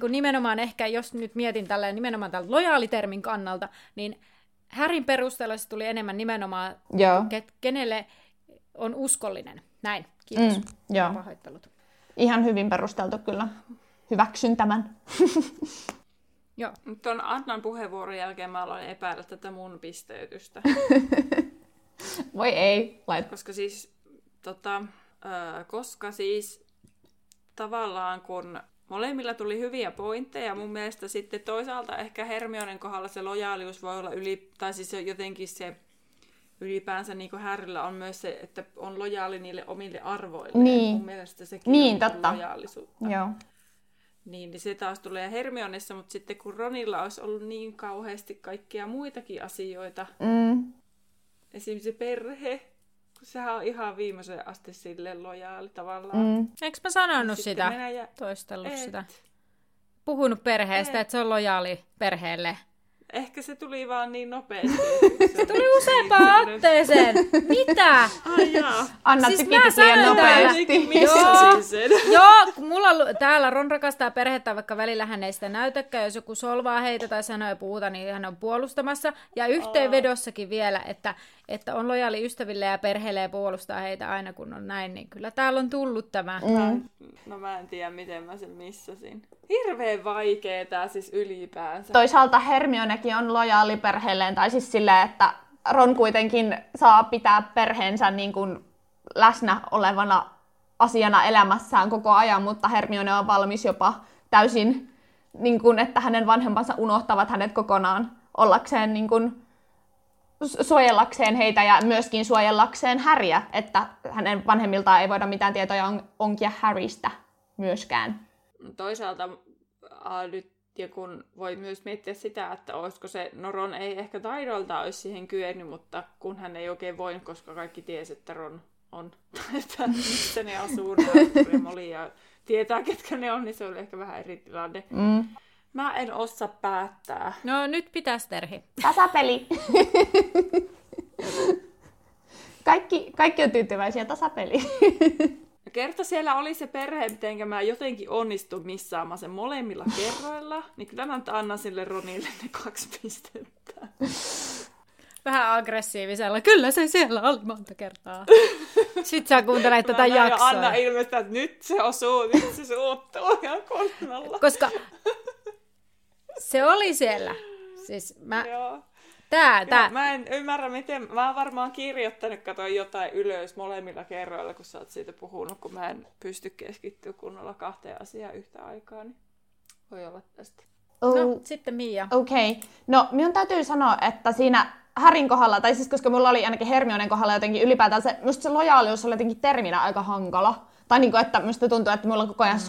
nimenomaan ehkä, jos nyt mietin tälleen nimenomaan tämän lojaalitermin kannalta, niin Harryn perusteella se tuli enemmän nimenomaan, kenelle on uskollinen. Näin, kiitos. Pahoittelut. Ihan hyvin perusteltu kyllä. Hyväksyn tämän. Joo. Tuon Annan puheenvuoron jälkeen mä aloin epäillä tätä mun pisteytystä. Voi ei. Koska siis tavallaan kun molemmilla tuli hyviä pointteja, mun mielestä sitten toisaalta ehkä Hermionen kohdalla se lojaalius voi olla ylipäänsä niin kuin Harryllä on myös se, että on lojaali niille omille arvoilleen. Niin. Mun mielestä sekin niin, on lojaalisuutta. Joo. Niin se taas tulee Hermionessa, mutta sitten kun Ronilla olisi ollut niin kauheasti kaikkia muitakin asioita, esimerkiksi se perhe, kun sehän on ihan viimeiseen asti silleen lojaali tavallaan. Eikö mä sanonut sitä? Toistellut sitä? puhunut perheestä, että se on lojaali perheelle. Ehkä se tuli vaan niin nopeasti. Se tuli useampaan otteeseen. Mitä? Ai jaa. Anna siis tikitit liian nopeasti. Joo, mulla täällä Ron rakastaa perhettä, vaikka välillä hän ei sitä näytäkään. Jos joku solvaa heitä tai sanoo ja puhuta, niin hän on puolustamassa. Ja yhteenvedossakin vielä, että on lojaali ystäville ja perheelle ja puolustaa heitä aina kun on näin. Niin kyllä täällä on tullut tämä. Mm. No mä en tiedä, miten mä sen missasin. Hirveän vaikea tää siis ylipäänsä. Toisaalta Hermionekin on lojaali perheelleen, tai siis silleen, että Ron kuitenkin saa pitää perheensä niin kuin läsnä olevana asiana elämässään koko ajan, mutta Hermione on valmis jopa täysin, niin kuin, että hänen vanhempansa unohtavat hänet kokonaan ollakseen, niin kuin, suojellakseen heitä ja myöskin suojellakseen Harryä, että hänen vanhemmiltaan ei voida mitään tietoja onkia Harrystä myöskään. Toisaalta nyt ja kun voi myös miettiä sitä, että olisiko se, no Ron ei ehkä taidoltaan olisi siihen kyennyt, mutta kun hän ei oikein voinut, koska kaikki tiesi, että Ron on, että missä ne asuu, oli ja tietää ketkä ne on, niin se oli ehkä vähän eri tilanne. Mm. Mä en osaa päättää. No nyt pitäisi, Terhi. Tasapeli. Kaikki on tyytyväisiä, tasapeli. Kerta siellä oli se perhe, miten mä jotenkin onnistun missaamaan sen molemmilla kerroilla, niin kyllä mä annan sille Ronille ne 2 pistettä. Vähän aggressiivisella. Kyllä se siellä oli monta kertaa. Sitten sä kuuntelet tätä jaksoa. Anna ilmeisesti, että nyt se osuu, nyt se suuttuu ihan kunnolla. Koska se oli siellä. Siis mä... Joo. Tää. Mä en ymmärrä, miten... Mä oon varmaan kirjoittanut, katsoin jotain ylös molemmilla kerroilla, kun sä oot siitä puhunut, kun mä en pysty keskittyä kunnolla 2 asiaa yhtä aikaa, niin voi olla tästä. Oh. No, sitten Mia. Okei. No, minun täytyy sanoa, että siinä Harryn kohdalla, tai siis koska mulla oli ainakin Hermionen kohdalla jotenkin ylipäätään se, musta se lojaalius oli jotenkin terminä aika hankala. Tai niin kuin, että musta tuntuu, että mulla koko ajan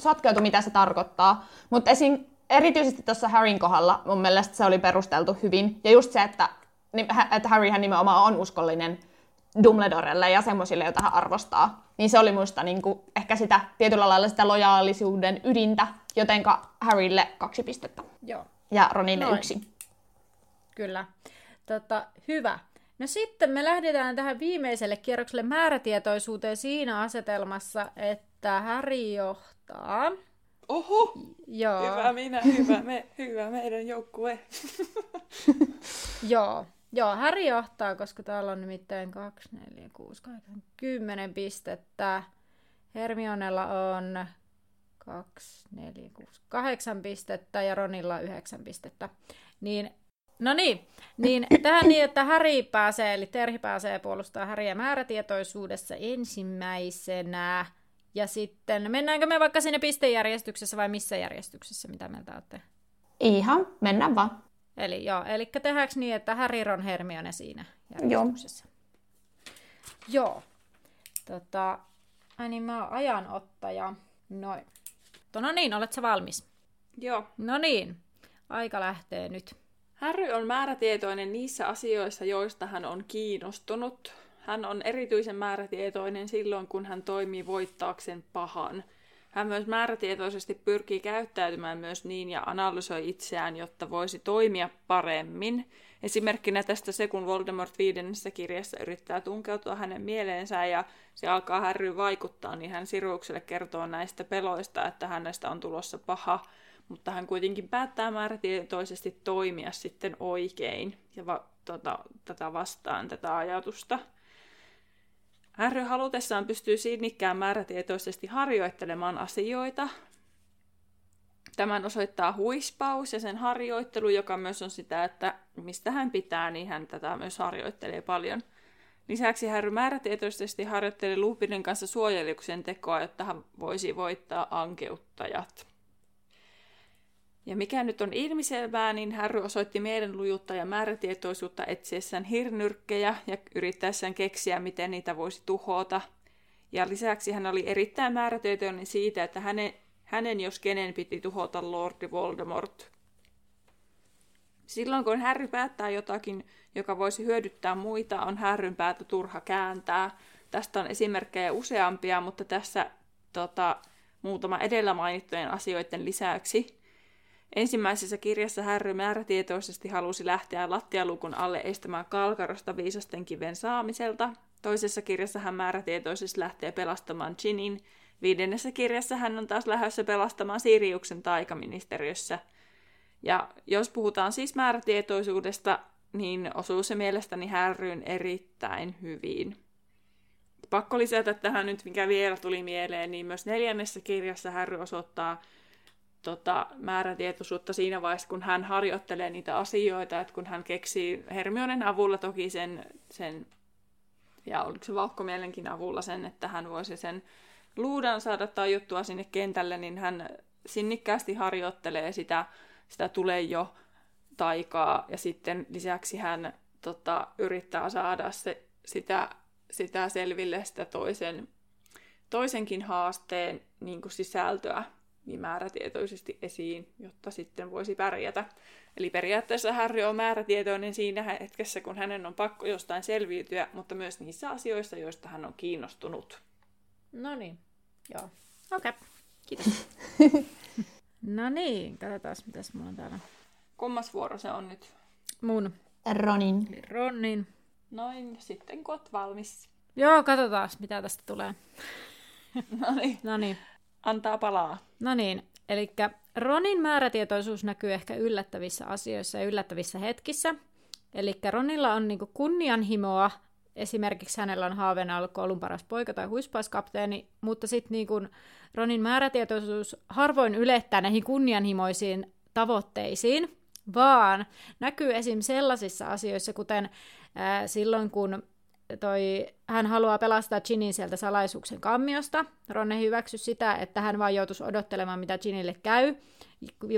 sotkeutui, mitä se tarkoittaa. Mutta esim. Erityisesti tuossa Harryn kohdalla mun mielestä se oli perusteltu hyvin. Ja just se, että Harryhän nimenomaan on uskollinen Dumbledorelle ja semmoisille, joita hän arvostaa. Niin se oli musta niin kuin, ehkä sitä tietyllä lailla sitä lojaalisuuden ydintä, jotenka Harrylle 2 pistettä. Joo. Ja Ronille 1. Kyllä. Hyvä. No sitten me lähdetään tähän viimeiselle kierrokselle määrätietoisuuteen siinä asetelmassa, että Harry johtaa... Oho! Joo. Hyvä minä, hyvä meidän joukkue. Joo, Harry johtaa, koska täällä on nimittäin 10 pistettä. Hermionella on 8 pistettä ja Ronilla 9 pistettä. Niin tähän niin, että Harry pääsee, eli Terhi pääsee puolustaa Harryä määrätietoisuudessa ensimmäisenä. Ja sitten, mennäänkö me vaikka sinne pistejärjestyksessä vai missä järjestyksessä, mitä mieltä olette? Ihan, mennään vaan. Eli tehdäänkö niin, että Harry, Ron, Hermione siinä järjestyksessä? Joo. Niin mä oon ajanottaja. Noin. No niin, olet sä valmis? Joo. No niin, aika lähtee nyt. Harry on määrätietoinen niissä asioissa, joista hän on kiinnostunut. Hän on erityisen määrätietoinen silloin, kun hän toimii voittaakseen pahan. Hän myös määrätietoisesti pyrkii käyttäytymään myös niin ja analysoi itseään, jotta voisi toimia paremmin. Esimerkkinä tästä se, kun Voldemort 5. kirjassa yrittää tunkeutua hänen mieleensä ja se alkaa Harry vaikuttaa, niin hän Sirukselle kertoo näistä peloista, että hänestä on tulossa paha. Mutta hän kuitenkin päättää määrätietoisesti toimia sitten oikein ja tätä vastaan tätä ajatusta. Harry halutessaan pystyy sinnikkään määrätietoisesti harjoittelemaan asioita. Tämän osoittaa huispaus ja sen harjoittelu, joka myös on sitä, että mistä hän pitää, niin hän tätä myös harjoittelee paljon. Lisäksi Harry määrätietoisesti harjoittelee Lupinin kanssa suojeluksen tekoa, jotta hän voisi voittaa ankeuttajat. Ja mikä nyt on ilmiselvää, niin Harry osoitti mielenlujuutta ja määrätietoisuutta etsiessään hirnyrkkejä ja yrittäessään keksiä, miten niitä voisi tuhota. Ja lisäksi hän oli erittäin määrätietoinen siitä, että hänen jos kenen piti tuhota Lordi Voldemort. Silloin kun Harry päättää jotakin, joka voisi hyödyttää muita, on Harryn päätä turha kääntää. Tästä on esimerkkejä useampia, mutta tässä muutama edellä mainittujen asioiden lisäksi. Ensimmäisessä kirjassa Harry määrätietoisesti halusi lähteä lattialukun alle estämään Kalkarosta viisasten kiven saamiselta. Toisessa kirjassa hän määrätietoisesti lähtee pelastamaan Ginnyn. Viidennessä kirjassa hän on taas lähdössä pelastamaan Siriuksen taikaministeriössä. Ja jos puhutaan siis määrätietoisuudesta, niin osuu se mielestäni Harryn erittäin hyvin. Pakko lisätä tähän nyt, mikä vielä tuli mieleen, niin myös 4. kirjassa Harry osoittaa määrätietoisuutta siinä vaiheessa, kun hän harjoittelee niitä asioita, että kun hän keksii Hermionen avulla toki sen ja oliko se vauhkomielenkin avulla sen, että hän voisi sen luudan saada tajuttua sinne kentälle, niin hän sinnikkäästi harjoittelee sitä tulee jo taikaa, ja sitten lisäksi hän yrittää saada sitä selville sitä toisenkin haasteen niin kuin sisältöä niin määrätietoisesti esiin, jotta sitten voisi pärjätä. Eli periaatteessa Harry on määrätietoinen siinä hetkessä, kun hänen on pakko jostain selviytyä, mutta myös niissä asioissa, joista hän on kiinnostunut. No niin, joo. Okei, kiitos. No niin, katsotaan, mitäs mulla on täällä. Kummas vuoro se on nyt? Mun. Ronin. Noin, sitten kun oot valmis. Joo, katsotaan, mitä tästä tulee. No niin. Antaa palaa. No niin, eli Ronin määrätietoisuus näkyy ehkä yllättävissä asioissa ja yllättävissä hetkissä. Eli Ronilla on niinku kunnianhimoa. Esimerkiksi hänellä on haaveena ollut koulun paras poika tai huispauskapteeni, mutta sitten niinku Ronin määrätietoisuus harvoin ylettää näihin kunnianhimoisiin tavoitteisiin, vaan näkyy esim. Sellaisissa asioissa, kuten silloin kun hän haluaa pelastaa Ginnyn sieltä salaisuuksien kammiosta. Ron ei hyväksy sitä, että hän vaan joutuisi odottelemaan, mitä Ginnylle käy,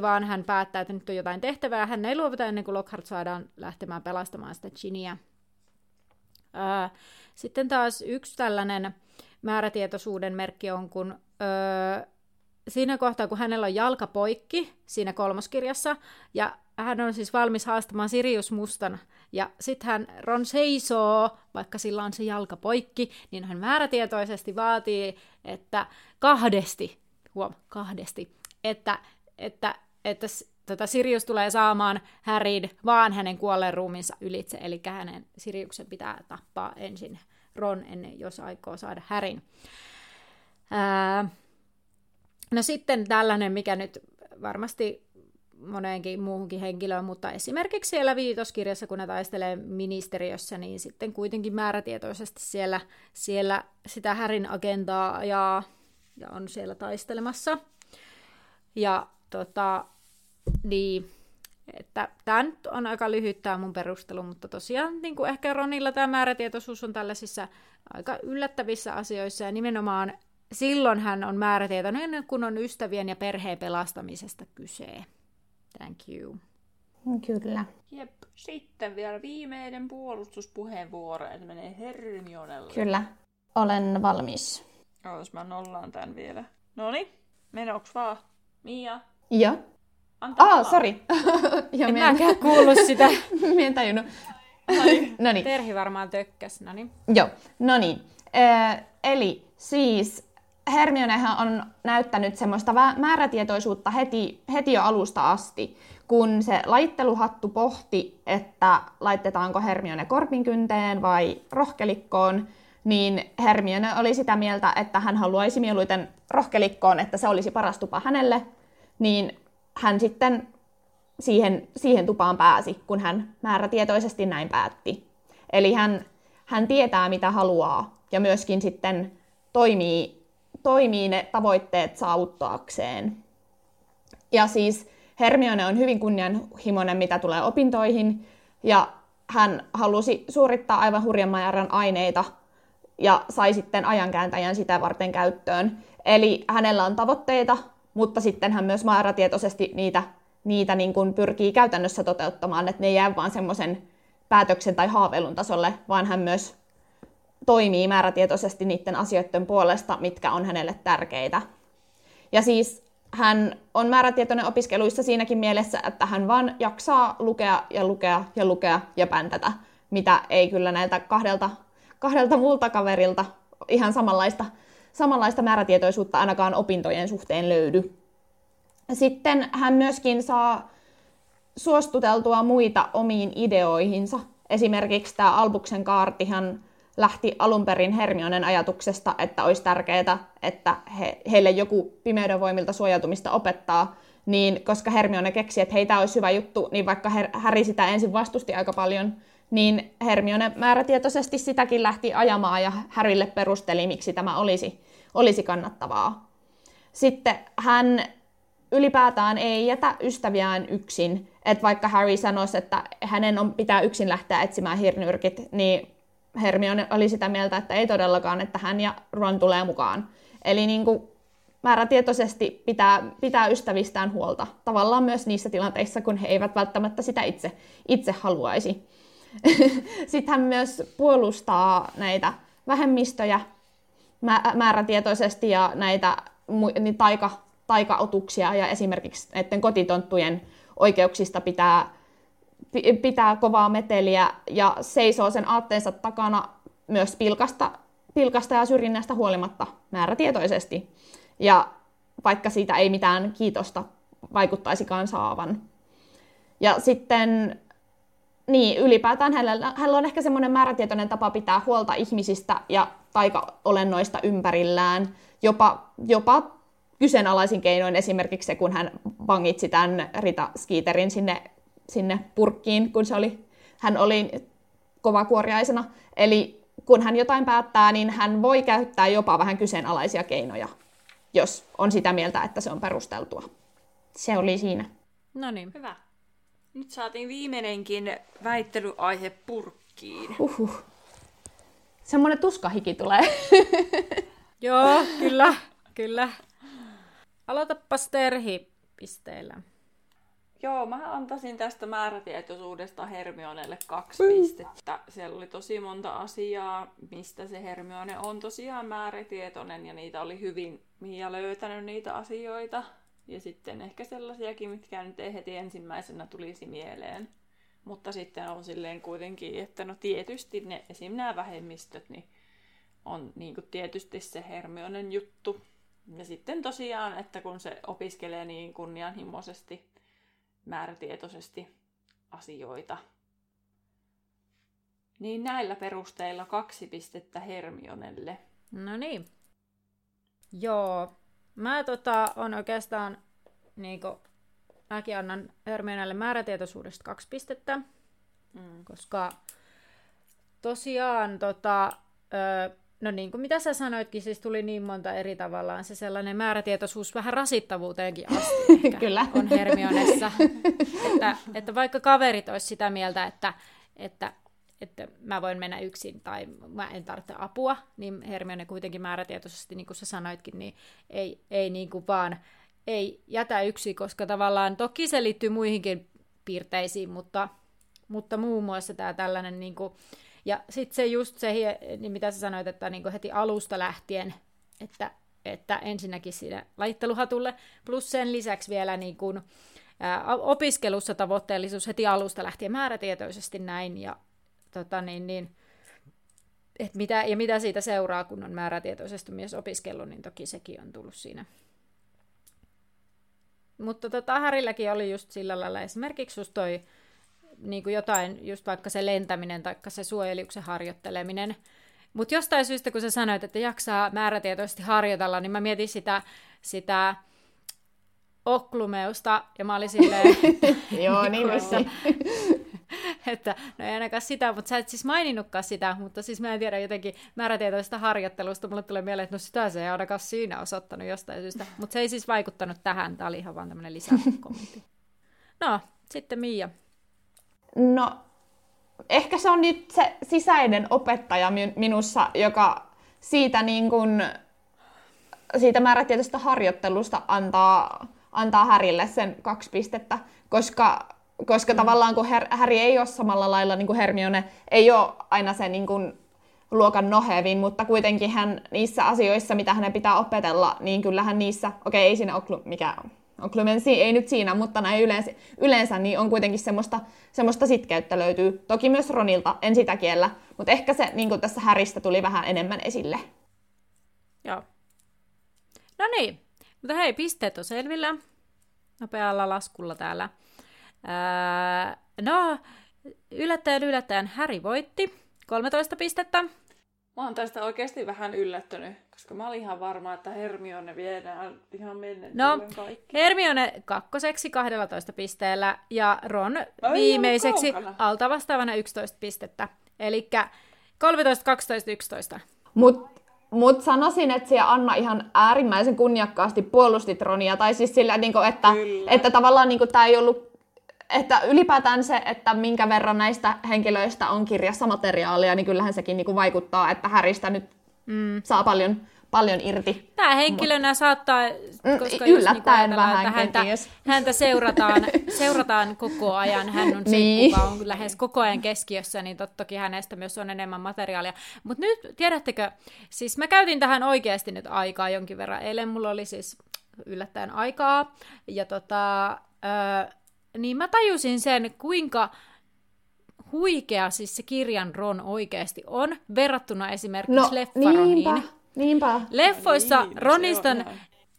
vaan hän päättää, että nyt on jotain tehtävää, ja hän ei luovuta ennen kuin Lockhart saadaan lähtemään pelastamaan sitä Ginnyä. Sitten taas yksi tällainen määrätietoisuuden merkki on, kun siinä kohtaa, kun hänellä on jalka poikki siinä 3. kirjassa, ja hän on siis valmis haastamaan Sirius Mustan, ja sitten Ron seisoo, vaikka sillä on se jalka poikki, niin hän määrätietoisesti vaatii, että kahdesti, että Sirius tulee saamaan Harryn vaan hänen kuolleen ruumiinsa ylitse, eli hänen Siriuksen pitää tappaa ensin Ron, jos aikoo saada Harryn. No sitten tällainen, mikä nyt varmasti moneenkin muuhunkin henkilöön, mutta esimerkiksi siellä 5. kirjassa, kun ne taistelee ministeriössä, niin sitten kuitenkin määrätietoisesti siellä sitä Harryn agendaa ajaa ja on siellä taistelemassa. Ja niin, että tämä nyt on aika lyhyt tämä mun perustelu, mutta tosiaan niin kuin ehkä Ronilla tämä määrätietoisuus on tällaisissa aika yllättävissä asioissa ja nimenomaan silloin hän on määrätietoinen, kun on ystävien ja perheen pelastamisesta kyse. Thank you. Kyllä. Jep. Sitten vielä viimeinen puolustuspuheenvuoro, eli menee Hermionelle. Kyllä. Olen valmis. Jos mä nollaan tän vielä. Noniin, menoks vaan. Mia. Joo. Sori. En mäkään kuullut sitä. Mä en tajunnut. Noniin. Terhi varmaan tökkäs. Noniin. Joo. Noniin. Eli siis Hermionehan on näyttänyt semmoista määrätietoisuutta heti jo alusta asti, kun se laitteluhattu pohti, että laitetaanko Hermione korpinkynteen vai rohkelikkoon, niin Hermione oli sitä mieltä, että hän haluaisi mieluiten rohkelikkoon, että se olisi paras tupa hänelle, niin hän sitten siihen tupaan pääsi, kun hän määrätietoisesti näin päätti. Eli hän tietää, mitä haluaa, ja myöskin sitten toimii ne tavoitteet saavuttaakseen. Ja siis Hermione on hyvin kunnianhimoinen, mitä tulee opintoihin, ja hän halusi suorittaa aivan hurjan määrän aineita, ja sai sitten ajankääntäjän sitä varten käyttöön. Eli hänellä on tavoitteita, mutta sitten hän myös määrätietoisesti niitä niin kuin pyrkii käytännössä toteuttamaan, että ne ei jää vaan semmoisen päätöksen tai haaveilun tasolle, vaan hän myös toimii määrätietoisesti niiden asioiden puolesta, mitkä on hänelle tärkeitä. Ja siis hän on määrätietoinen opiskeluissa siinäkin mielessä, että hän vaan jaksaa lukea ja päntätä, mitä ei kyllä näiltä kahdelta muulta kaverilta ihan samanlaista samanlaista määrätietoisuutta ainakaan opintojen suhteen löydy. Sitten hän myöskin saa suostuteltua muita omiin ideoihinsa. Esimerkiksi tämä Albuksen kaartihan lähti alun perin Hermionen ajatuksesta, että olisi tärkeää, että heille joku pimeyden voimilta suojautumista opettaa, niin koska Hermione keksi, että hei, tämä olisi hyvä juttu, niin vaikka Harry sitä ensin vastusti aika paljon, niin Hermione määrätietoisesti sitäkin lähti ajamaan ja Harrylle perusteli, miksi tämä olisi kannattavaa. Sitten hän ylipäätään ei jätä ystäviään yksin, että vaikka Harry sanoisi, että hänen pitää yksin lähteä etsimään hirnyrkit, niin Hermione oli sitä mieltä, että ei todellakaan, että hän ja Ron tulee mukaan. Eli niin kuin määrätietoisesti pitää ystävistään huolta, tavallaan myös niissä tilanteissa, kun he eivät välttämättä sitä itse haluaisi. Sitten hän myös puolustaa näitä vähemmistöjä määrätietoisesti ja näitä taikaotuksia ja esimerkiksi näiden kotitonttujen oikeuksista pitää kovaa meteliä ja seisoo sen aatteensa takana myös pilkasta ja syrjinnästä huolimatta määrätietoisesti. Ja vaikka siitä ei mitään kiitosta vaikuttaisikaan saavan. Ja sitten niin, ylipäätään hänellä on ehkä semmoinen määrätietoinen tapa pitää huolta ihmisistä ja taikaolennoista ympärillään, jopa kyseenalaisin keinoin, esimerkiksi se, kun hän vangitsi tämän Rita Skeeterin sinne purkkiin, kun hän oli kovakuoriaisena. Eli kun hän jotain päättää, niin hän voi käyttää jopa vähän kyseenalaisia keinoja, jos on sitä mieltä, että se on perusteltua. Se oli siinä. No niin, hyvä. Nyt saatiin viimeinenkin väittelyaihe purkkiin. Uhuh. Semmoinen tuskahiki tulee. Joo, kyllä, kyllä. Aloitapas Terhi pisteillä. Joo, mä antaisin tästä määrätietoisuudesta Hermionelle 2 pistettä. Siellä oli tosi monta asiaa, mistä se Hermione on tosiaan määrätietoinen, ja niitä oli hyvin Mia löytänyt niitä asioita. Ja sitten ehkä sellaisiakin, mitkä nyt ei heti ensimmäisenä tulisi mieleen. Mutta sitten on silleen kuitenkin, että no tietysti ne, esim. Nämä vähemmistöt, niin on niin kuin tietysti se Hermionen juttu. Ja sitten tosiaan, että kun se opiskelee niin kunnianhimoisesti, määrätietoisesti asioita. Niin näillä perusteilla 2 pistettä Hermionelle. No niin. Joo. Mä on oikeastaan, niinku, mäkin annan Hermionelle määrätietoisuudesta 2 pistettä, koska tosiaan, no niin kuin mitä sä sanoitkin, siis tuli niin monta eri tavallaan se sellainen määrätietoisuus vähän rasittavuuteenkin asti Kyllä. on Hermionessa, että vaikka kaverit olisi sitä mieltä, että mä voin mennä yksin tai mä en tarvitse apua, niin Hermione kuitenkin määrätietoisesti, niin kuin sä sanoitkin, niin ei niin kuin vaan ei jätä yksin, koska tavallaan toki se liittyy muihinkin piirteisiin, mutta muun muassa tämä tällainen, niin kuin, ja sitten se just se, niin mitä sä sanoit, että niin kuin heti alusta lähtien, että ensinnäkin siinä laitteluhatulle, plus sen lisäksi vielä niin kuin, opiskelussa tavoitteellisuus heti alusta lähtien määrätietoisesti näin, ja mitä siitä seuraa, kun on määrätietoisesti myös opiskellut, niin toki sekin on tullut siinä. Mutta Harrylläkin oli just sillä lailla esimerkiksi just toi niin jotain, just vaikka se lentäminen tai se suojeliuksen harjoitteleminen. Mutta jostain syystä, kun sä sanoit, että jaksaa määrätietoisesti harjoitella, niin mä mietin sitä oklumeusta, ja mä olin silleen... Joo, niin että, no ei ainakaan sitä, mutta sä et siis maininnutkaan sitä, mutta siis mä en tiedä jotenkin määrätietoista harjoittelusta, mulle tulee mieleen, että no sitä se ei ainakaan siinä osoittanut jostain syystä, mutta se ei siis vaikuttanut tähän, tää oli ihan vaan tämmönen lisäkommentti. No, sitten Mia. No, ehkä se on nyt se sisäinen opettaja minussa, joka siitä määrätietoista harjoittelusta antaa Harrylle sen 2 pistettä, koska tavallaan kun Harry ei ole samalla lailla, niin kuin Hermione ei ole aina se niin kuin luokan nohevin, mutta kuitenkin hän niissä asioissa, mitä hänen pitää opetella, niin kyllähän niissä, okei, ei siinä oklumensi, ei nyt siinä, mutta näin yleensä niin on kuitenkin semmoista sitkeyttä löytyy. Toki myös Ronilta, en sitä kiellä, mutta ehkä se niin kuin tässä Harrystä tuli vähän enemmän esille. Joo, No niin, mutta hei, pisteet on selvillä. Nopealla laskulla täällä. No, yllättäen Harry voitti 13 pistettä. Mä oon tästä oikeasti vähän yllättynyt, koska mä olin ihan varma, että Hermione viedään ihan menneen. No, Hermione kakkoseksi 12 pisteellä ja Ron viimeiseksi alta vastaavana 11 pistettä. Elikkä 13, 12, 11. Mut sanoisin, että siellä Anna ihan äärimmäisen kunniakkaasti puolustit Ronia. Tai siis sillä, että tavallaan tämä ei ollut... Että ylipäätään se, että minkä verran näistä henkilöistä on kirjassa materiaalia, niin kyllähän sekin vaikuttaa, että Harrystä nyt saa paljon irti. Tämä henkilönä saattaa, koska yllättäen vähän häntä seurataan koko ajan, hän on niin. Se, kuka on lähes koko ajan keskiössä, niin tottakin hänestä myös on enemmän materiaalia. Mutta nyt, tiedättekö, siis mä käytin tähän oikeasti nyt aikaa jonkin verran. Eilen mulla oli siis yllättäen aikaa, ja niin mä tajusin sen, kuinka huikea siis se kirjan Ron oikeasti on, verrattuna esimerkiksi leffaroniin. Niinpä. Leffoissa niin, Ronista on,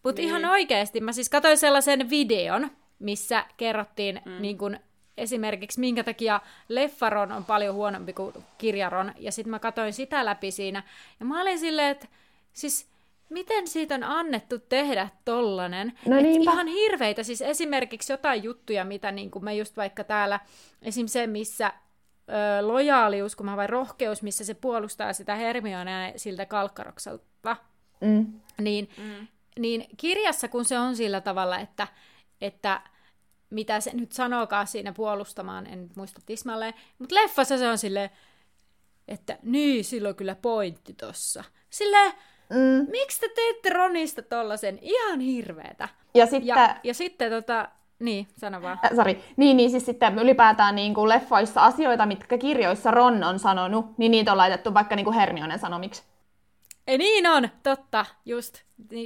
mutta niin. Ihan oikeasti, mä siis katsoin sellaisen videon, missä kerrottiin niin kun, esimerkiksi minkä takia leffaron on paljon huonompi kuin kirjaron, ja sitten mä katsoin sitä läpi siinä, ja mä olin silleen, että siis... Miten siitä on annettu tehdä tollanen? No ihan hirveitä, siis esimerkiksi jotain juttuja, mitä niin kuin mä just vaikka täällä, esim. Se, missä lojaalius, kun mä vai rohkeus, missä se puolustaa sitä Hermionea siltä Kalkkarokselta, niin kirjassa kun se on sillä tavalla, että mitä se nyt sanookaan siinä puolustamaan, en nyt muista tismalleen, mutta leffassa se on silleen, että niin, sillä on kyllä pointti tossa. Silleen, miksi te teette Ronista tollasen? Ihan hirveetä. Ja sitten niin, sano vaan. Sori. Niin, siis sitten ylipäätään niin kuin leffoissa asioita, mitkä kirjoissa Ron on sanonut, niin niitä on laitettu vaikka niin kuin Hermionen sanomiksi. Ei niin on, totta, just.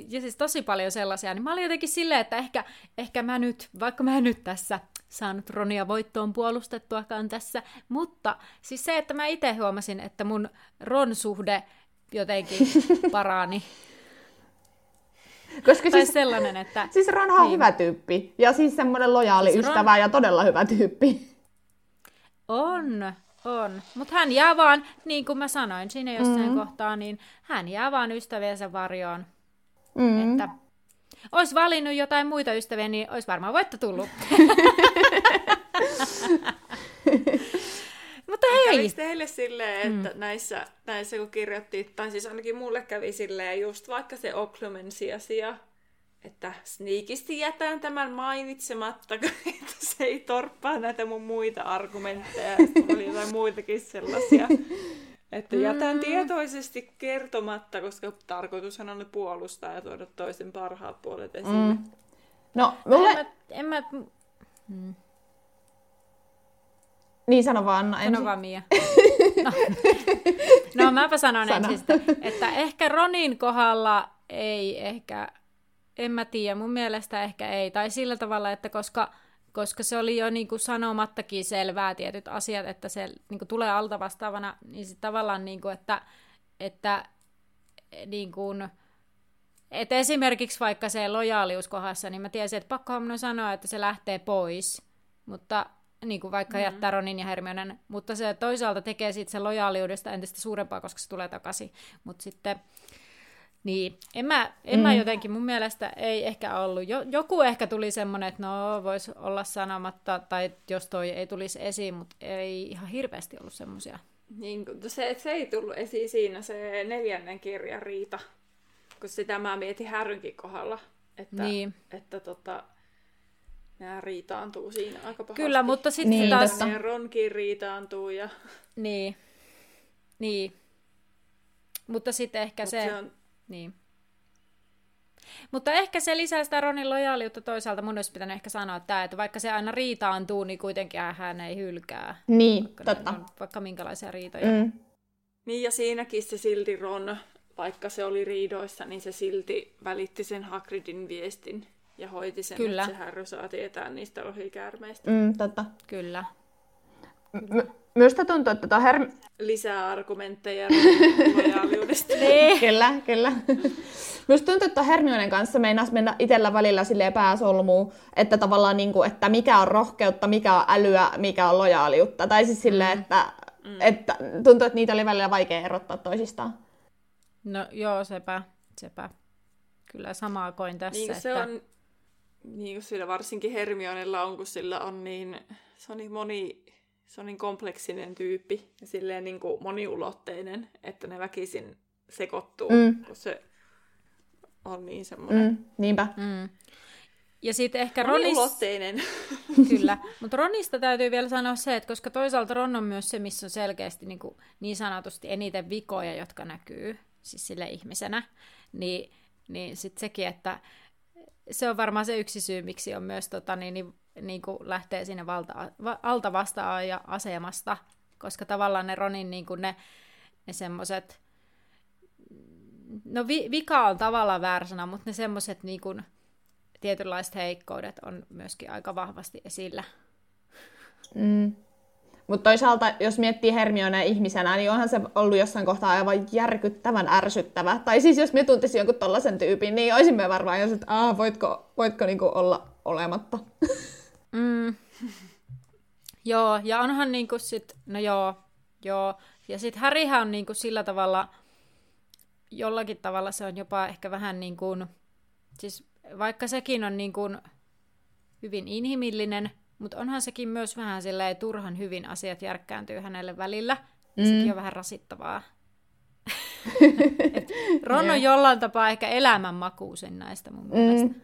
Ja siis tosi paljon sellaisia. Niin mä olin jotenkin silleen, että ehkä mä nyt, vaikka mä nyt tässä saanut Ronia voittoon puolustettuakaan tässä, mutta siis se, että mä itse huomasin, että mun Ron-suhde jotenkin parani. Koska tai siis, sellainen, että... Siis Ronha on hyvä tyyppi. Ja siis semmoinen lojaali siis ystävä ja todella hyvä tyyppi. On. Mutta hän jää vaan, niin kuin mä sanoin siinä jossain kohtaa, niin hän jää vaan ystäviensä varjoon. Että olisi valinnut jotain muita ystäviä, niin olisi varmaan voitto tullut. Mutta hei! Kävisi teille silleen, että näissä kun kirjoitti, tai siis ainakin mulle kävi silleen just vaikka se Occlumensi-asia, että sniikisti jätän tämän mainitsematta, että se ei torppaa näitä mun muita argumentteja, että oli jotain muitakin sellaisia. Että jätän tietoisesti kertomatta, koska tarkoitushan on puolustaa ja tuoda toisen parhaat puolet esille. No, en mä... Niin, sano vaan Anna. Sano vaan Mia. No mäpä sanon ensin, että ehkä Ronin kohdalla ei ehkä, en mä tiedä, mun mielestä ehkä ei. Tai sillä tavalla, että koska se oli jo niin kuin sanomattakin selvää tietyt asiat, että se niin kuin tulee alta vastaavana, niin sit tavallaan niin kuin, että niin kuin... Et esimerkiksi vaikka se lojaaliuskohdassa, niin mä tiesin, että pakkohan minun sanoa, että se lähtee pois, mutta... Niin kuin vaikka jättää Ronin ja Hermionen, mutta se toisaalta tekee siitä sen lojaaliudesta entistä suurempaa, koska se tulee takaisin. Mutta sitten, niin, en mä jotenkin, mun mielestä ei ehkä ollut. Joku ehkä tuli semmoinen, että no, voisi olla sanomatta, tai jos toi ei tulisi esiin, mutta ei ihan hirveästi ollut semmoisia. Niin, se ei tullut esiin siinä se 4. kirjan riita, kun sitä mä mietin Härrynkin kohdalla, että... Niin. että nämä riitaantuu siinä aika pahasti. Kyllä, mutta sitten niin, taas... Meidän Ronkin riitaantuu ja... Niin. Mutta sitten ehkä se on... Niin. Mutta ehkä se lisää sitä Ronin lojaaliutta toisaalta. Mun olisi pitänyt ehkä sanoa tämä, että vaikka se aina riitaantuu, niin kuitenkin hän ei hylkää. Niin, vaikka totta. Vaikka minkälaisia riitoja. Niin, ja siinäkin se silti Ron, vaikka se oli riidoissa, niin se silti välitti sen Hagridin viestin. Ja hoiti sen, kyllä. Että se Härry saa tietää niistä ohikäärmeistä. Totta. Kyllä. Myöstä tuntuu, että tämä lisää argumentteja lojaaliudesta. Kyllä. Myös tuntuu, että Hermionen kanssa meinasi mennä itsellä välillä silleen pääsolmuun, että tavallaan niinku, että mikä on rohkeutta, mikä on älyä, mikä on lojaaliutta. Tai siis silleen, että tuntuu, että niitä oli välillä vaikea erottaa toisistaan. No joo, sepä. Kyllä samaa koin tässä. Niin se on, niin kuin sillä varsinkin Hermionella on, kun sillä on niin, se on niin moni... Se on niin kompleksinen tyyppi ja silleen niin kuin moniulotteinen, että ne väkisin sekoittuu, kun se on niin semmoinen. Niinpä. Ja sitten ehkä moniulotteinen. Kyllä, mutta Ronista täytyy vielä sanoa se, että koska toisaalta Ron on myös se, missä on selkeästi niin sanotusti eniten vikoja, jotka näkyy siis sille ihmisenä, niin sitten sekin, että se on varmaan se yksi syy, miksi on myös niin kuin lähtee sinne alta vasta-asemasta, koska tavallaan ne Ronin niin kuin ne semmoiset, no vika on tavallaan väärä sana, mutta ne semmoiset niin kuin tietynlaiset heikkoudet on myöskin aika vahvasti esillä. Mutta toisaalta, jos miettii Hermionea ihmisenä, niin onhan se ollut jossain kohtaa aivan järkyttävän ärsyttävä. Tai siis jos me tuntisi jonkun tollaisen tyypin, niin olisimme varmaan jos, että voitko niinku olla olematta. Joo, ja onhan niinku sit, no joo. Ja sit Harryhän on niinku sillä tavalla, jollakin tavalla se on jopa ehkä vähän niinku, siis vaikka sekin on niinku hyvin inhimillinen, mutta onhan sekin myös vähän silleen turhan hyvin asiat järkkääntyy hänelle välillä. Sekin on vähän rasittavaa. Ron on jollain tapaa ehkä elämänmakuusin näistä mun mielestä.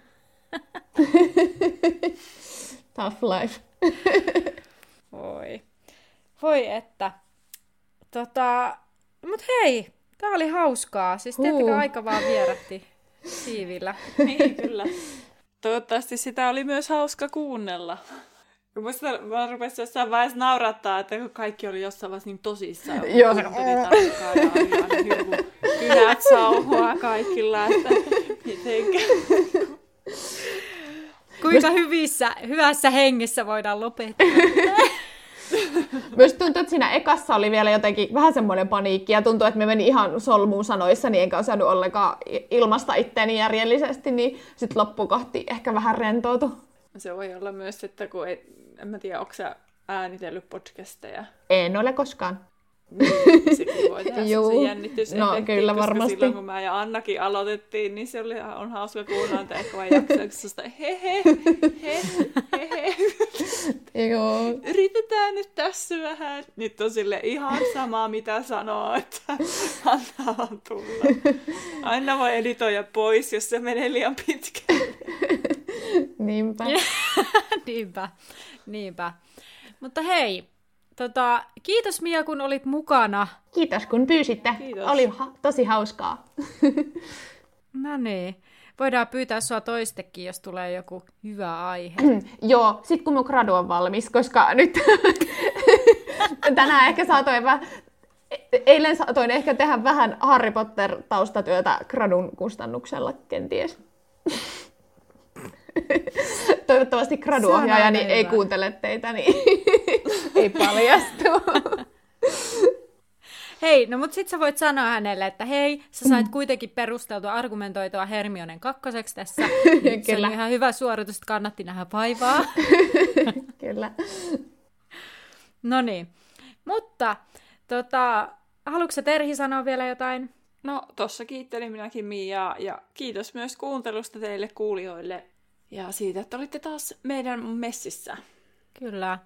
Tough life. Voi että. Mut hei, tää oli hauskaa. Siis tiettäkö aika vaan vierähti siivillä. Niin kyllä. Toivottavasti sitä oli myös hauska kuunnella. Mä rupesin jossain vaiheessa naurattaa, että kaikki oli jossain vaiheessa niin tosissaan. Joo. Oli tarkkaan ja oli kynät sauhua kaikilla, että mitenkään. Kuinka hyvässä hengessä voidaan lopettaa. Myös tuntuu, että siinä ekassa oli vielä jotenkin vähän semmoinen paniikki ja tuntuu, että me meni ihan solmuun sanoissa, niin enkä osannut ollenkaan ilmaista itteeni järjellisesti, niin sitten loppukohti ehkä vähän rentoutui. Se voi olla myös, että kun en mä tiedä, onko sä äänitellyt podcasteja? En ole koskaan. Sekin voi tehdä se jännitysefekti, kyllä varmasti. Silloin kun mä ja Annakin aloitettiin, niin se on hauska kuunnella, että ehkä vaan jaksoista he. Joo. Yritetään nyt tässä vähän. Nyt on sille ihan sama, mitä sanoo, että antaa vaan tulla. Aina voi editoida pois, jos se menee liian pitkälle. Niinpä. Mutta hei. Kiitos Mia, kun olit mukana. Kiitos, kun pyysitte. Kiitos. Oli tosi hauskaa. No niin. Voidaan pyytää sua toistekin, jos tulee joku hyvä aihe. Joo, sit kun mun gradu on valmis, koska nyt tänään ehkä eilen saatoin ehkä tehdä vähän Harry Potter-taustatyötä gradun kustannuksella kenties. Toivottavasti graduohjaajani ei kuuntele teitä, niin ei paljastu. Hei, no mut sit sä voit sanoa hänelle, että hei, sä sait kuitenkin perusteltua argumentoitua Hermionen kakkoseksi tässä. Se oli ihan hyvä suoritus, että kannatti nähdä vaivaa. Kyllä. No niin, mutta haluatko sä Terhi sanoa vielä jotain? No tossa kiittelin minäkin Miaa ja kiitos myös kuuntelusta teille kuulijoille. Ja siitä, että olitte taas meidän messissä. Kyllä.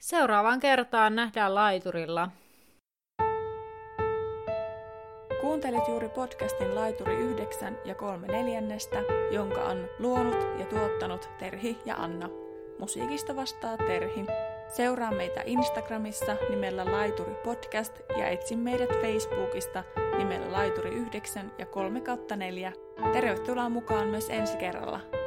Seuraavaan kertaan nähdään laiturilla. Kuuntelet juuri podcastin Laituri 9 3/4, jonka on luonut ja tuottanut Terhi ja Anna. Musiikista vastaa Terhi. Seuraa meitä Instagramissa nimellä Laituri Podcast ja etsi meidät Facebookista nimellä Laituri 9 3/4. Tervetuloa mukaan myös ensi kerralla.